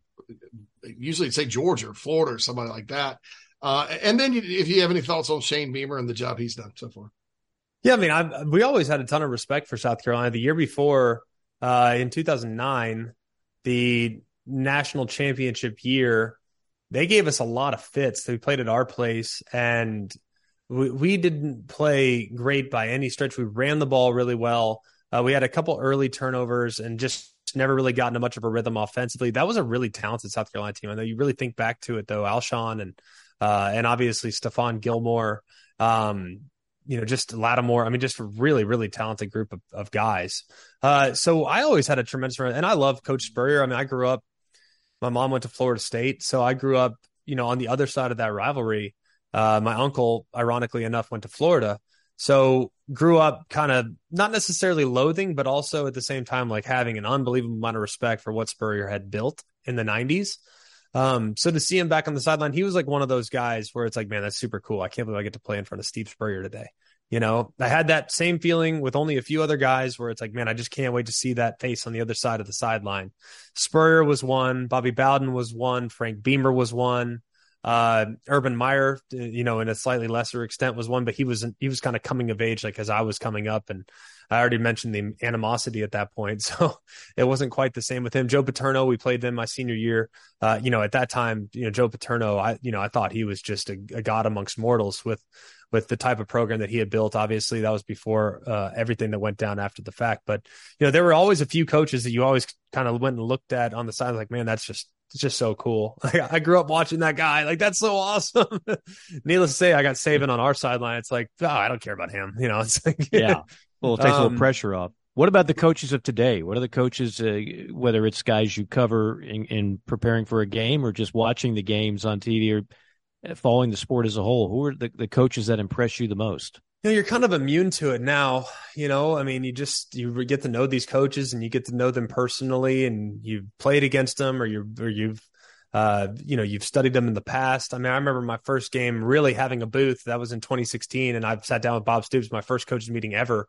usually it'd say Georgia or Florida or somebody like that. Uh, and then you, if you have any thoughts on Shane Beamer and the job he's done so far. Yeah, I mean, I've, we always had a ton of respect for South Carolina. The year before, uh, in two thousand nine, the national championship year, they gave us a lot of fits. We played at our place, and we, we didn't play great by any stretch. We ran the ball really well. Uh, we had a couple early turnovers and just never really gotten much of a rhythm offensively. That was a really talented South Carolina team. I know you really think back to it though, Alshon and, uh, and obviously Stephon Gilmore, um, you know, just Lattimore. I mean, just a really, really talented group of, of guys. Uh, so I always had a tremendous run, and I love Coach Spurrier. I mean, I grew up, my mom went to Florida State. So I grew up, you know, on the other side of that rivalry. Uh, my uncle, ironically enough, went to Florida. So grew up kind of not necessarily loathing, but also at the same time, like having an unbelievable amount of respect for what Spurrier had built in the nineties. Um, so to see him back on the sideline, he was like one of those guys where it's like, man, that's super cool. I can't believe I get to play in front of Steve Spurrier today. You know, I had that same feeling with only a few other guys where it's like, man, I just can't wait to see that face on the other side of the sideline. Spurrier was one. Bobby Bowden was one. Frank Beamer was one. Uh, Urban Meyer, you know, in a slightly lesser extent was one, but he was, he was kind of coming of age, like as I was coming up, and I already mentioned the animosity at that point. So it wasn't quite the same with him. Joe Paterno, we played them my senior year. Uh, you know, at that time, you know, Joe Paterno, I, you know, I thought he was just a, a god amongst mortals with, with the type of program that he had built. Obviously that was before uh, everything that went down after the fact, but you know, there were always a few coaches that you always kind of went and looked at on the side like, man, that's just, it's just so cool. Like, I grew up watching that guy. Like, that's so awesome. Needless to say, I got Saban on our sideline. It's like, oh, I don't care about him. You know, it's like, yeah. Well, it takes um, a little pressure off. What about the coaches of today? What are the coaches, uh, whether it's guys you cover in, in preparing for a game or just watching the games on T V or following the sport as a whole? Who are the, the coaches that impress you the most? You know, you're kind of immune to it now, you know, I mean, you just, you get to know these coaches and you get to know them personally, and you've played against them, or you, or you've, uh, you know, you've studied them in the past. I mean, I remember my first game really having a booth. That was in twenty sixteen. And I've sat down with Bob Stoops, my first coaches meeting ever,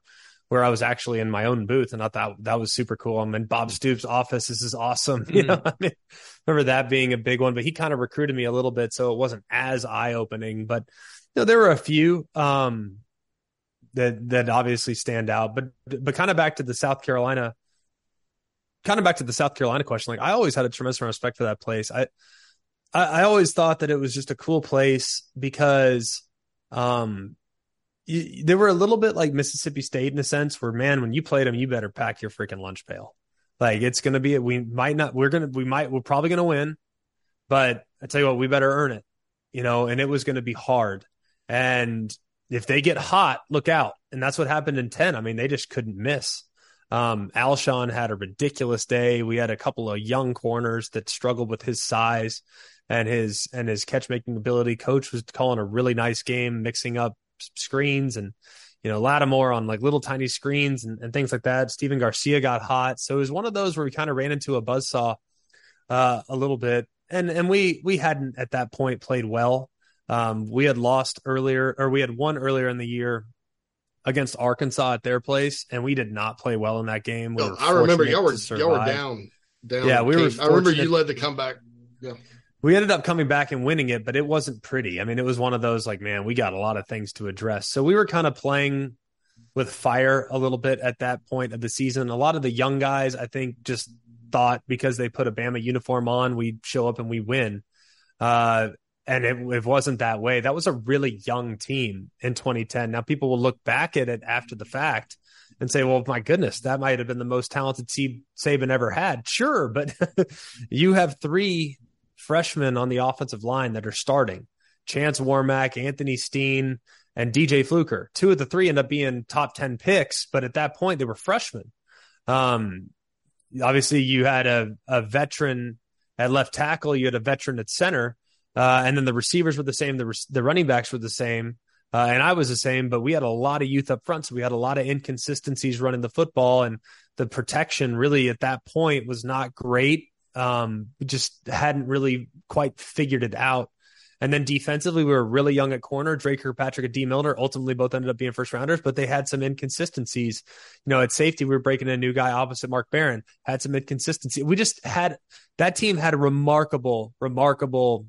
where I was actually in my own booth. And I thought that was super cool. I'm in Bob Stoops' office. This is awesome. You know, I mean, remember that being a big one, but he kind of recruited me a little bit. So it wasn't as eye opening, but you know, there were a few, um, that that obviously stand out, but but kind of back to the South Carolina, kind of back to the South Carolina question. Like, I always had a tremendous amount of respect for that place. I, I I always thought that it was just a cool place because um, you, they were a little bit like Mississippi State in a sense, where man, when you played them, you better pack your freaking lunch pail. Like, it's gonna be, we might not, we're gonna, we might, we're probably gonna win, but I tell you what, we better earn it. you know, and it was going to be hard. And if they get hot, look out. And that's what happened in ten. I mean, they just couldn't miss. Um, Alshon had a ridiculous day. We had a couple of young corners that struggled with his size and his and his catch-making ability. Coach was calling a really nice game, mixing up screens and, you know, Lattimore on like little tiny screens and, and things like that. Steven Garcia got hot. So it was one of those where we kind of ran into a buzzsaw uh, a little bit. And and we we hadn't at that point played well. Um, we had lost earlier, or we had won earlier in the year against Arkansas at their place, and we did not play well in that game. We no, I remember y'all were y'all were down, down. Yeah, we were. I remember you led the comeback. Yeah, we ended up coming back and winning it, but it wasn't pretty. I mean, it was one of those like, man, we got a lot of things to address. So we were kind of playing with fire a little bit at that point of the season. A lot of the young guys, I think, just thought because they put a Bama uniform on, we show up and we win. Uh, And it, it wasn't that way. That was a really young team in twenty ten. Now people will look back at it after the fact and say, well, my goodness, that might have been the most talented team Saban ever had. Sure, but you have three freshmen on the offensive line that are starting. Chance Warmack, Anthony Steen, and D J Fluker. Two of the three end up being top ten picks, but at that point they were freshmen. Um, obviously you had a, a veteran at left tackle. You had a veteran at center. Uh, and then the receivers were the same. The, re- the running backs were the same. Uh, and I was the same, but we had a lot of youth up front. So we had a lot of inconsistencies running the football, and the protection really at that point was not great. Um, we just hadn't really quite figured it out. And then defensively, we were really young at corner. Drake Kirkpatrick and D. Milner ultimately both ended up being first rounders, but they had some inconsistencies. You know, at safety, we were breaking a new guy opposite Mark Barron, had some inconsistency. We just had that team had a remarkable, remarkable.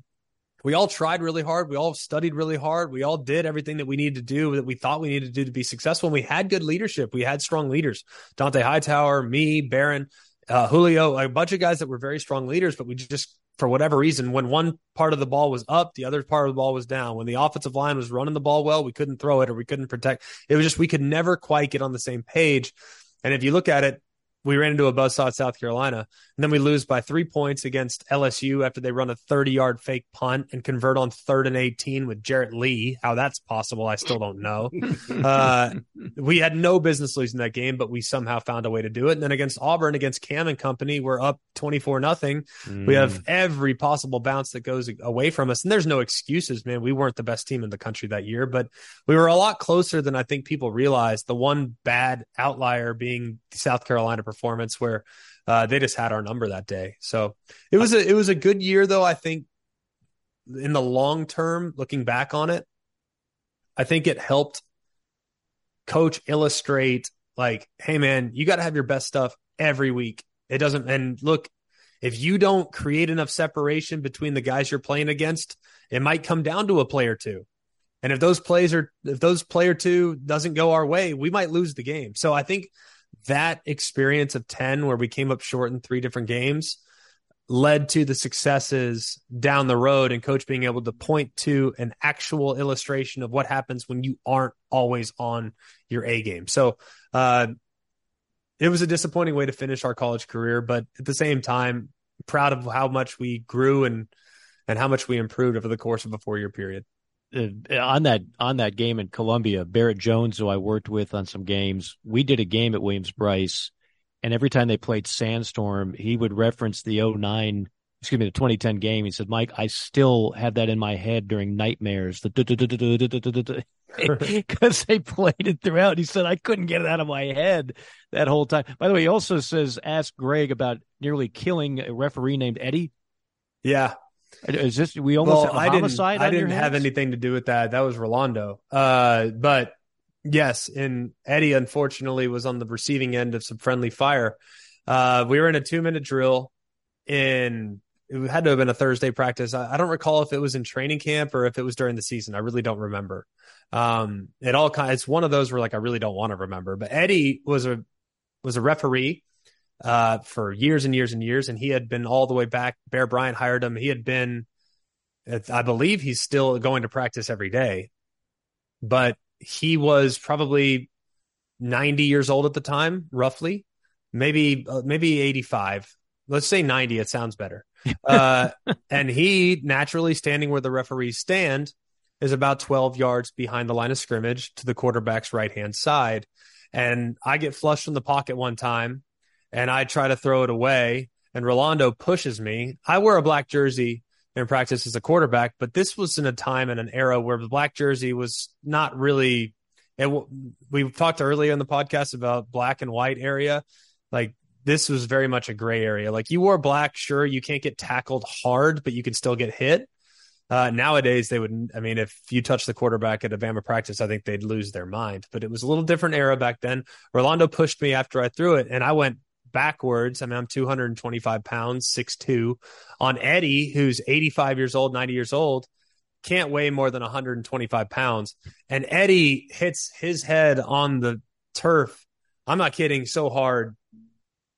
We all tried really hard. We all studied really hard. We all did everything that we needed to do that we thought we needed to do to be successful. And we had good leadership. We had strong leaders. Dante Hightower, me, Barron, uh, Julio, a bunch of guys that were very strong leaders, but we just, for whatever reason, when one part of the ball was up, the other part of the ball was down. When the offensive line was running the ball well, we couldn't throw it or we couldn't protect. It was just, we could never quite get on the same page. And if you look at it, we ran into a buzzsaw at South Carolina, and then we lose by three points against L S U after they run a thirty-yard fake punt and convert on third and eighteen with Jarrett Lee. How that's possible, I still don't know. uh, we had no business losing that game, but we somehow found a way to do it. And then against Auburn, against Cam and company, we're up twenty-four nothing. Mm. We have every possible bounce that goes away from us, and there's no excuses, man. We weren't the best team in the country that year, but we were a lot closer than I think people realized. The one bad outlier being South Carolina performance. performance where uh, they just had our number that day. So it was a, it was a good year though. I think in the long term, looking back on it, I think it helped coach illustrate like, hey man, you got to have your best stuff every week. It doesn't. And look, if you don't create enough separation between the guys you're playing against, it might come down to a play or two. And if those plays are, if those play or two doesn't go our way, we might lose the game. So I think that experience of ten, where we came up short in three different games, led to the successes down the road, and coach being able to point to an actual illustration of what happens when you aren't always on your A game. So uh, it was a disappointing way to finish our college career, but at the same time, proud of how much we grew and and how much we improved over the course of a four-year period. Uh, on that on that game in Columbia, Barrett Jones, who I worked with on some games, we did a game at Williams-Brice, and every time they played Sandstorm, he would reference the oh nine, excuse me, the twenty ten game. He said, Mike, I still have that in my head during nightmares, the because they played it throughout. He said, I couldn't get it out of my head that whole time. By the way, he also says, ask Greg about nearly killing a referee named Eddie. Yeah. Is this, we almost well, have a homicide? I didn't, I didn't have anything to do with that. That was Rolando. Uh, but yes, and Eddie unfortunately was on the receiving end of some friendly fire. Uh, we were in a two minute drill, and it had to have been a Thursday practice. I, I don't recall if it was in training camp or if it was during the season. I really don't remember. Um, it all kind. It's one of those where like I really don't want to remember. But Eddie was a was a referee uh for years and years and years, and he had been all the way back. Bear Bryant hired him. He had been, I believe he's still going to practice every day, but he was probably ninety years old at the time, roughly, maybe maybe eighty-five. Let's say ninety, it sounds better. Uh, and he, naturally standing where the referees stand, is about twelve yards behind the line of scrimmage to the quarterback's right-hand side. And I get flushed from the pocket one time, and I try to throw it away, and Rolando pushes me. I wear a black jersey in practice as a quarterback, but this was in a time and an era where the black jersey was not really – and we talked earlier in the podcast about black and white area. Like, this was very much a gray area. Like, you wore black, sure, you can't get tackled hard, but you can still get hit. Uh, nowadays, they would – I mean, if you touch the quarterback at a Bama practice, I think they'd lose their mind. But it was a little different era back then. Rolando pushed me after I threw it, and I went backwards. I mean, I'm two hundred twenty-five pounds, six foot two, on Eddie, who's eighty-five years old, ninety years old, can't weigh more than one hundred twenty-five pounds. And Eddie hits his head on the turf. I'm not kidding, so hard.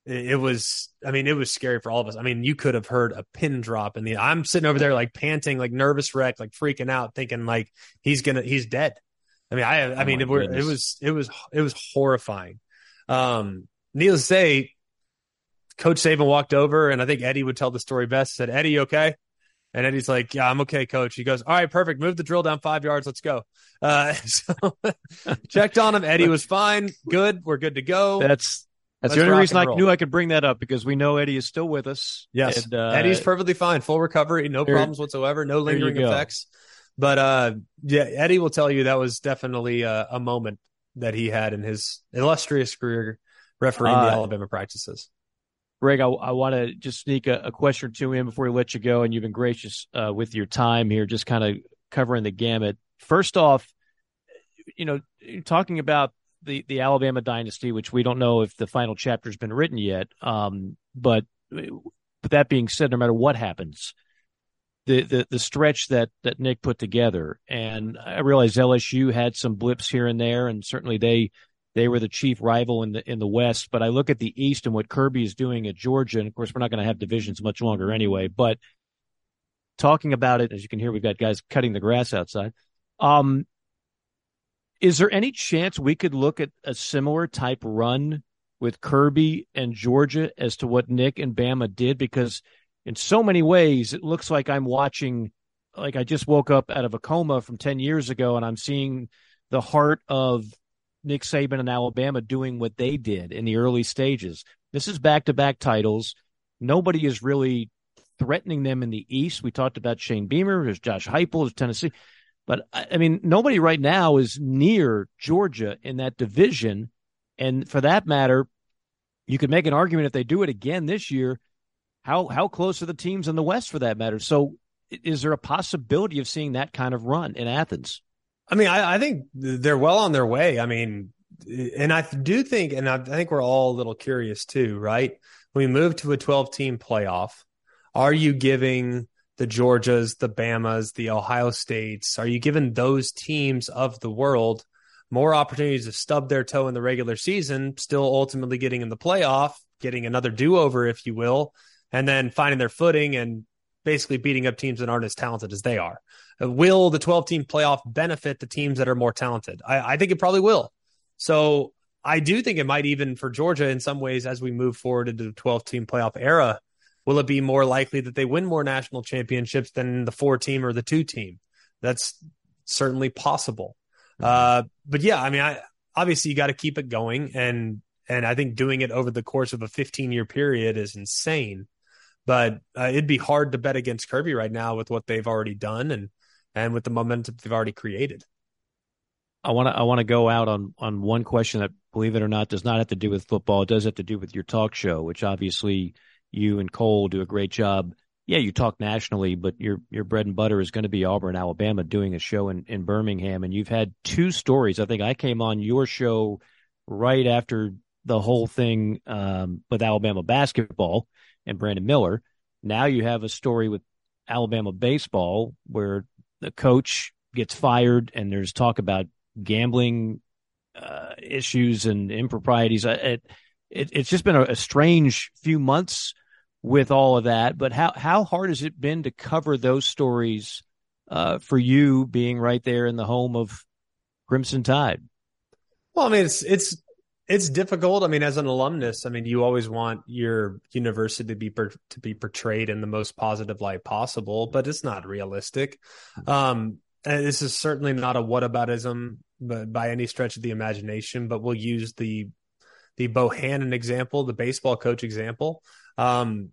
It was, I mean, it was scary for all of us. I mean, you could have heard a pin drop in the, I'm sitting over there like panting, like nervous wreck, like freaking out, thinking like he's going to, he's dead. I mean, I, I oh mean, it, it was, it was, it was horrifying. Um, needless to say, Coach Saban walked over, and I think Eddie would tell the story best, said, "Eddie, you okay?" And Eddie's like, "Yeah, I'm okay, Coach." He goes, "All right, perfect. Move the drill down five yards. Let's go." Uh, so checked on him. Eddie was fine. Good. We're good to go. That's, That's Let's the only reason I roll. knew I could bring that up, because we know Eddie is still with us. Yes, and, uh, Eddie's perfectly fine, full recovery, no there, problems whatsoever, no lingering effects. But uh, yeah, Eddie will tell you that was definitely a, a moment that he had in his illustrious career refereeing uh, the Alabama practices. Greg, I, I want to just sneak a, a question to him before we let you go, and you've been gracious uh, with your time here, just kind of covering the gamut. First off, you know, talking about The, the Alabama dynasty, which we don't know if the final chapter has been written yet. Um, but, but that being said, no matter what happens, the, the, the stretch that, that Nick put together, and I realize L S U had some blips here and there, and certainly they, they were the chief rival in the, in the West, but I look at the East and what Kirby is doing at Georgia. And of course, we're not going to have divisions much longer anyway, but talking about it, as you can hear, we've got guys cutting the grass outside. Um, Is there any chance we could look at a similar type run with Kirby and Georgia as to what Nick and Bama did? Because in so many ways, it looks like I'm watching, like I just woke up out of a coma from ten years ago, and I'm seeing the heart of Nick Saban and Alabama doing what they did in the early stages. This is back-to-back titles. Nobody is really threatening them in the East. We talked about Shane Beamer. There's Josh Heupel. There's Tennessee. But, I mean, nobody right now is near Georgia in that division. And for that matter, you could make an argument if they do it again this year, how how close are the teams in the West for that matter? So is there a possibility of seeing that kind of run in Athens? I mean, I, I think they're well on their way. I mean, and I do think, and I think we're all a little curious too, right? When we move to a twelve-team playoff, are you giving – the Georgias, the Bamas, the Ohio States, are you giving those teams of the world more opportunities to stub their toe in the regular season, still ultimately getting in the playoff, getting another do-over, if you will, and then finding their footing and basically beating up teams that aren't as talented as they are? Will the twelve-team playoff benefit the teams that are more talented? I, I think it probably will. So I do think it might even, for Georgia, in some ways, as we move forward into the twelve-team playoff era, will it be more likely that they win more national championships than the four-team or the two-team? That's certainly possible. Uh, but, yeah, I mean, I, obviously you got to keep it going, and and I think doing it over the course of a fifteen-year period is insane. But uh, it'd be hard to bet against Kirby right now with what they've already done and and with the momentum they've already created. I want to I want to go out on, on one question that, believe it or not, does not have to do with football. It does have to do with your talk show, which obviously – you and Cole do a great job. Yeah, you talk nationally, but your your bread and butter is going to be Auburn, Alabama, doing a show in, in Birmingham. And you've had two stories. I think I came on your show right after the whole thing um, with Alabama basketball and Brandon Miller. Now you have a story with Alabama baseball where the coach gets fired and there's talk about gambling uh, issues and improprieties. It, it, it's just been a, a strange few months with all of that, but how, how hard has it been to cover those stories uh, for you being right there in the home of Crimson Tide? Well, I mean, it's, it's It's difficult. I mean, as an alumnus, I mean, you always want your university to be per, to be portrayed in the most positive light possible, but it's not realistic. Um, and this is certainly not a whataboutism but by any stretch of the imagination, but we'll use the the Bohannon example, the baseball coach example. Um,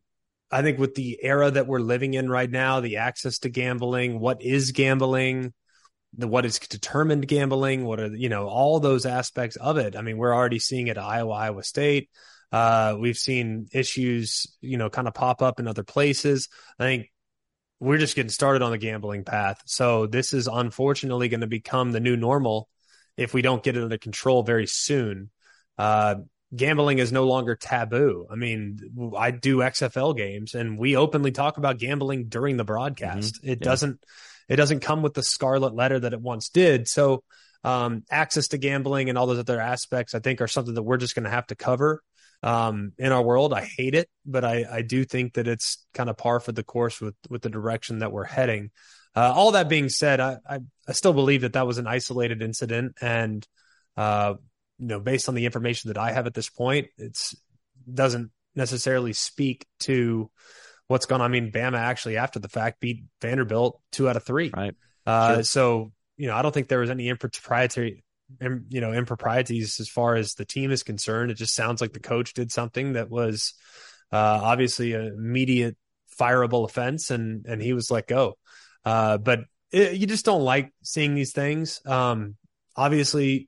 I think with the era that we're living in right now, the access to gambling, what is gambling, the what is determined gambling, what are, you know, all those aspects of it. I mean, we're already seeing it at Iowa, Iowa State. Uh, we've seen issues, you know, kind of pop up in other places. I think we're just getting started on the gambling path. So this is unfortunately going to become the new normal if we don't get it under control very soon. Uh, gambling is no longer taboo. I mean, I do X F L games and we openly talk about gambling during the broadcast. Mm-hmm. It yeah. doesn't, It doesn't come with the scarlet letter that it once did. So um, access to gambling and all those other aspects, I think, are something that we're just going to have to cover um, in our world. I hate it, but I, I do think that it's kind of par for the course with, with the direction that we're heading. Uh, all that being said, I, I, I still believe that that was an isolated incident. And, uh, you know, based on the information that I have at this point, it's doesn't necessarily speak to what's going on. I mean, Bama actually after the fact beat Vanderbilt two out of three. Right. Uh, sure. So, you know, I don't think there was any impropriety, you know, improprieties as far as the team is concerned. It just sounds like the coach did something that was uh, obviously an immediate fireable offense and, and he was let go. Uh, but it, you just don't like seeing these things. Um, obviously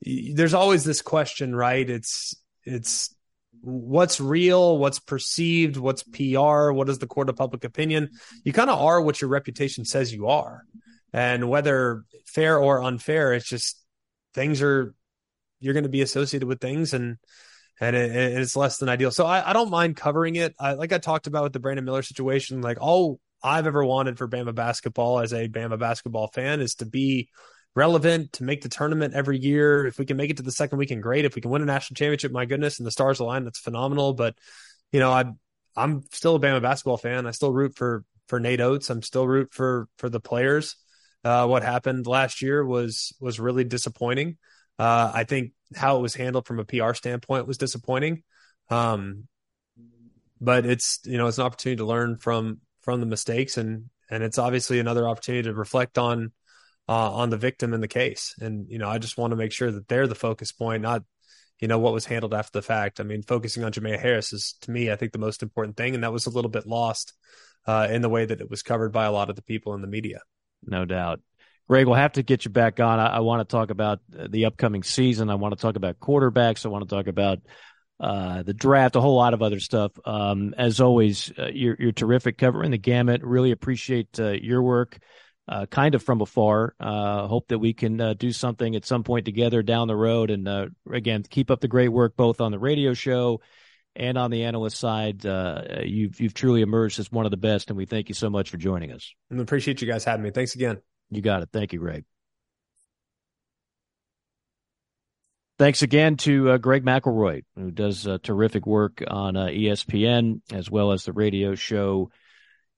there's always this question, right? It's, it's, what's real, what's perceived, what's P R, what is the court of public opinion? You kind of are what your reputation says you are. And whether fair or unfair, it's just things are, you're going to be associated with things and, and it, it's less than ideal. So I, I don't mind covering it. I, like I talked about with the Brandon Miller situation, like all I've ever wanted for Bama basketball as a Bama basketball fan is to be relevant, to make the tournament every year. If we can make it to the second weekend, great. If we can win a national championship, my goodness, and the stars align, that's phenomenal. But, you know, I, I'm still a Bama basketball fan. I still root for, for Nate Oates. I'm still root for, for the players. Uh, what happened last year was, was really disappointing. Uh, I think how it was handled from a P R standpoint was disappointing. Um, but it's, you know, it's an opportunity to learn from, from the mistakes and, and it's obviously another opportunity to reflect on, Uh, on the victim in the case. And, you know, I just want to make sure that they're the focus point, not, you know, what was handled after the fact. I mean, focusing on Jahmyr Harris is, to me, I think the most important thing. And that was a little bit lost uh, in the way that it was covered by a lot of the people in the media. No doubt. Greg, we'll have to get you back on. I, I want to talk about the upcoming season. I want to talk about quarterbacks. I want to talk about uh, the draft, a whole lot of other stuff. Um, as always, uh, you're, you're terrific covering the gamut. Really appreciate uh, your work. Uh, kind of from afar. Uh, hope that we can uh, do something at some point together down the road. And uh, again, keep up the great work, both on the radio show and on the analyst side. Uh, you've, you've truly emerged as one of the best. And we thank you so much for joining us. I appreciate you guys having me. Thanks again. You got it. Thank you, Greg. Thanks again to uh, Greg McElroy, who does uh, terrific work on uh, E S P N, as well as the radio show.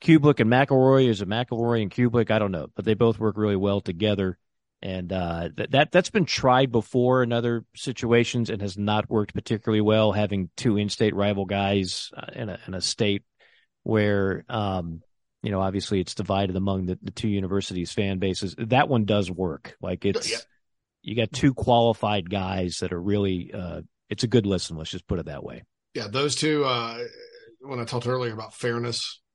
Cubelic and McElroy, is it McElroy and Cubelic? I don't know, but they both work really well together. And uh, th- that, that's been tried before in other situations and has not worked particularly well, having two in-state rival guys in a, in a state where, um, you know, obviously it's divided among the, the two universities' fan bases. That one does work. Like it's yeah. You got two qualified guys that are really uh, – it's a good listen. Let's just put it that way. Yeah, those two uh, – when I talked earlier about fairness –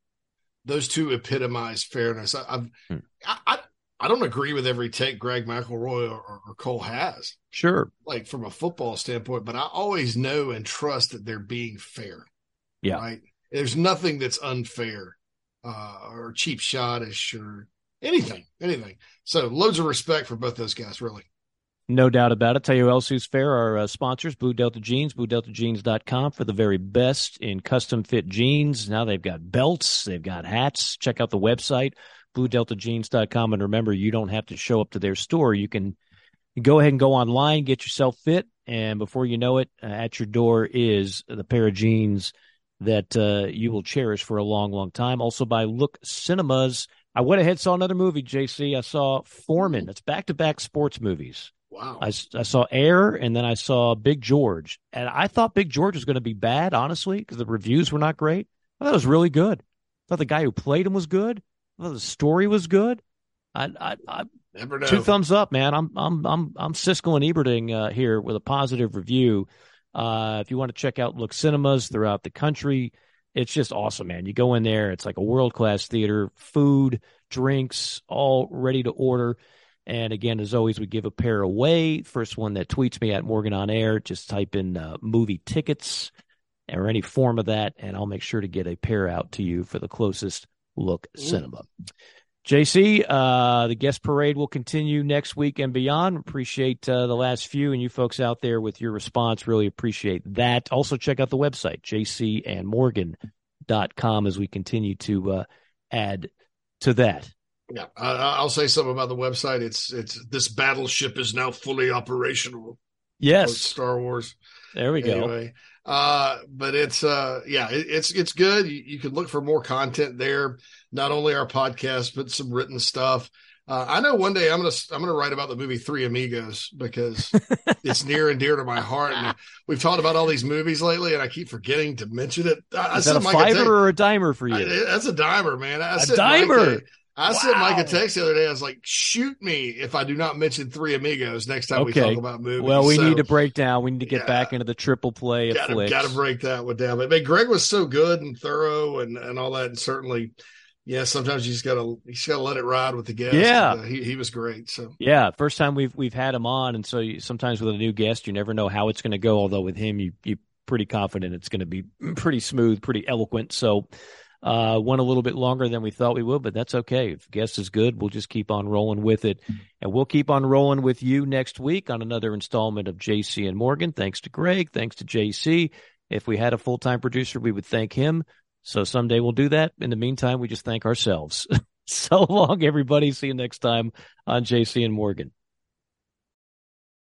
those two epitomize fairness. I, I've, hmm. I, I I don't agree with every take Greg McElroy or, or Cole has. Sure. Like from a football standpoint, but I always know and trust that they're being fair. Yeah. Right. There's nothing that's unfair uh, or cheap shot-ish or anything, anything. So loads of respect for both those guys, really. No doubt about it. Tell you who else who's fair, our uh, sponsors, Blue Delta Jeans, blue delta jeans dot com for the very best in custom-fit jeans. Now they've got belts. They've got hats. Check out the website, blue delta jeans dot com. And remember, you don't have to show up to their store. You can go ahead and go online, get yourself fit, and before you know it, uh, at your door is the pair of jeans that uh, you will cherish for a long, long time. Also by Look Cinemas. I went ahead and saw another movie, J C. I saw Foreman. That's back-to-back sports movies. Wow. I, I saw Air, and then I saw Big George. And I thought Big George was going to be bad, honestly, because the reviews were not great. I thought it was really good. I thought the guy who played him was good. I thought the story was good. I, I, I never know. Two thumbs up, man. I'm, I'm, I'm, I'm Siskel and Eberting uh, here with a positive review. Uh, if you want to check out Look Cinemas throughout the country, it's just awesome, man. You go in there, it's like a world-class theater, food, drinks, all ready to order. And again, as always, we give a pair away. First one that tweets me at Morgan on Air, just type in uh, movie tickets or any form of that, and I'll make sure to get a pair out to you for the closest Look Cinema. Mm. J C, uh, the guest parade will continue next week and beyond. Appreciate uh, the last few and you folks out there with your response. Really appreciate that. Also, check out the website, j c and morgan dot com, as we continue to uh, add to that. Yeah, I, I'll say something about the website. It's it's this battleship is now fully operational. Yes, it's Star Wars. There we anyway. go. Uh, but it's uh, yeah, it, it's it's good. You, you can look for more content there. Not only our podcast, but some written stuff. Uh, I know one day I'm gonna I'm gonna write about the movie Three Amigos because it's near and dear to my heart. And we've talked about all these movies lately, and I keep forgetting to mention it. I, is I that a fiver or a dimer for you? I, that's a dimer, man. I a dimer. Like a, I wow. sent Mike a text the other day. I was like, shoot me if I do not mention Three Amigos next time okay. we talk about movies. Well, we so, need to break down. We need to get yeah, back into the triple play of flicks. Got to break that one down. But, man, Greg was so good and thorough and, and all that. And certainly, yeah, sometimes you just got to you just got to let it ride with the guest. Yeah. And, uh, he, he was great. So yeah, first time we've we've had him on. And so you, sometimes with a new guest, you never know how it's going to go. Although with him, you, you're pretty confident it's going to be pretty smooth, pretty eloquent. So Uh, went a little bit longer than we thought we would, but that's okay. If guest is good, we'll just keep on rolling with it. And we'll keep on rolling with you next week on another installment of J C and Morgan. Thanks to Greg. Thanks to J C. If we had a full-time producer, we would thank him. So someday we'll do that. In the meantime, we just thank ourselves. So long, everybody. See you next time on J C and Morgan.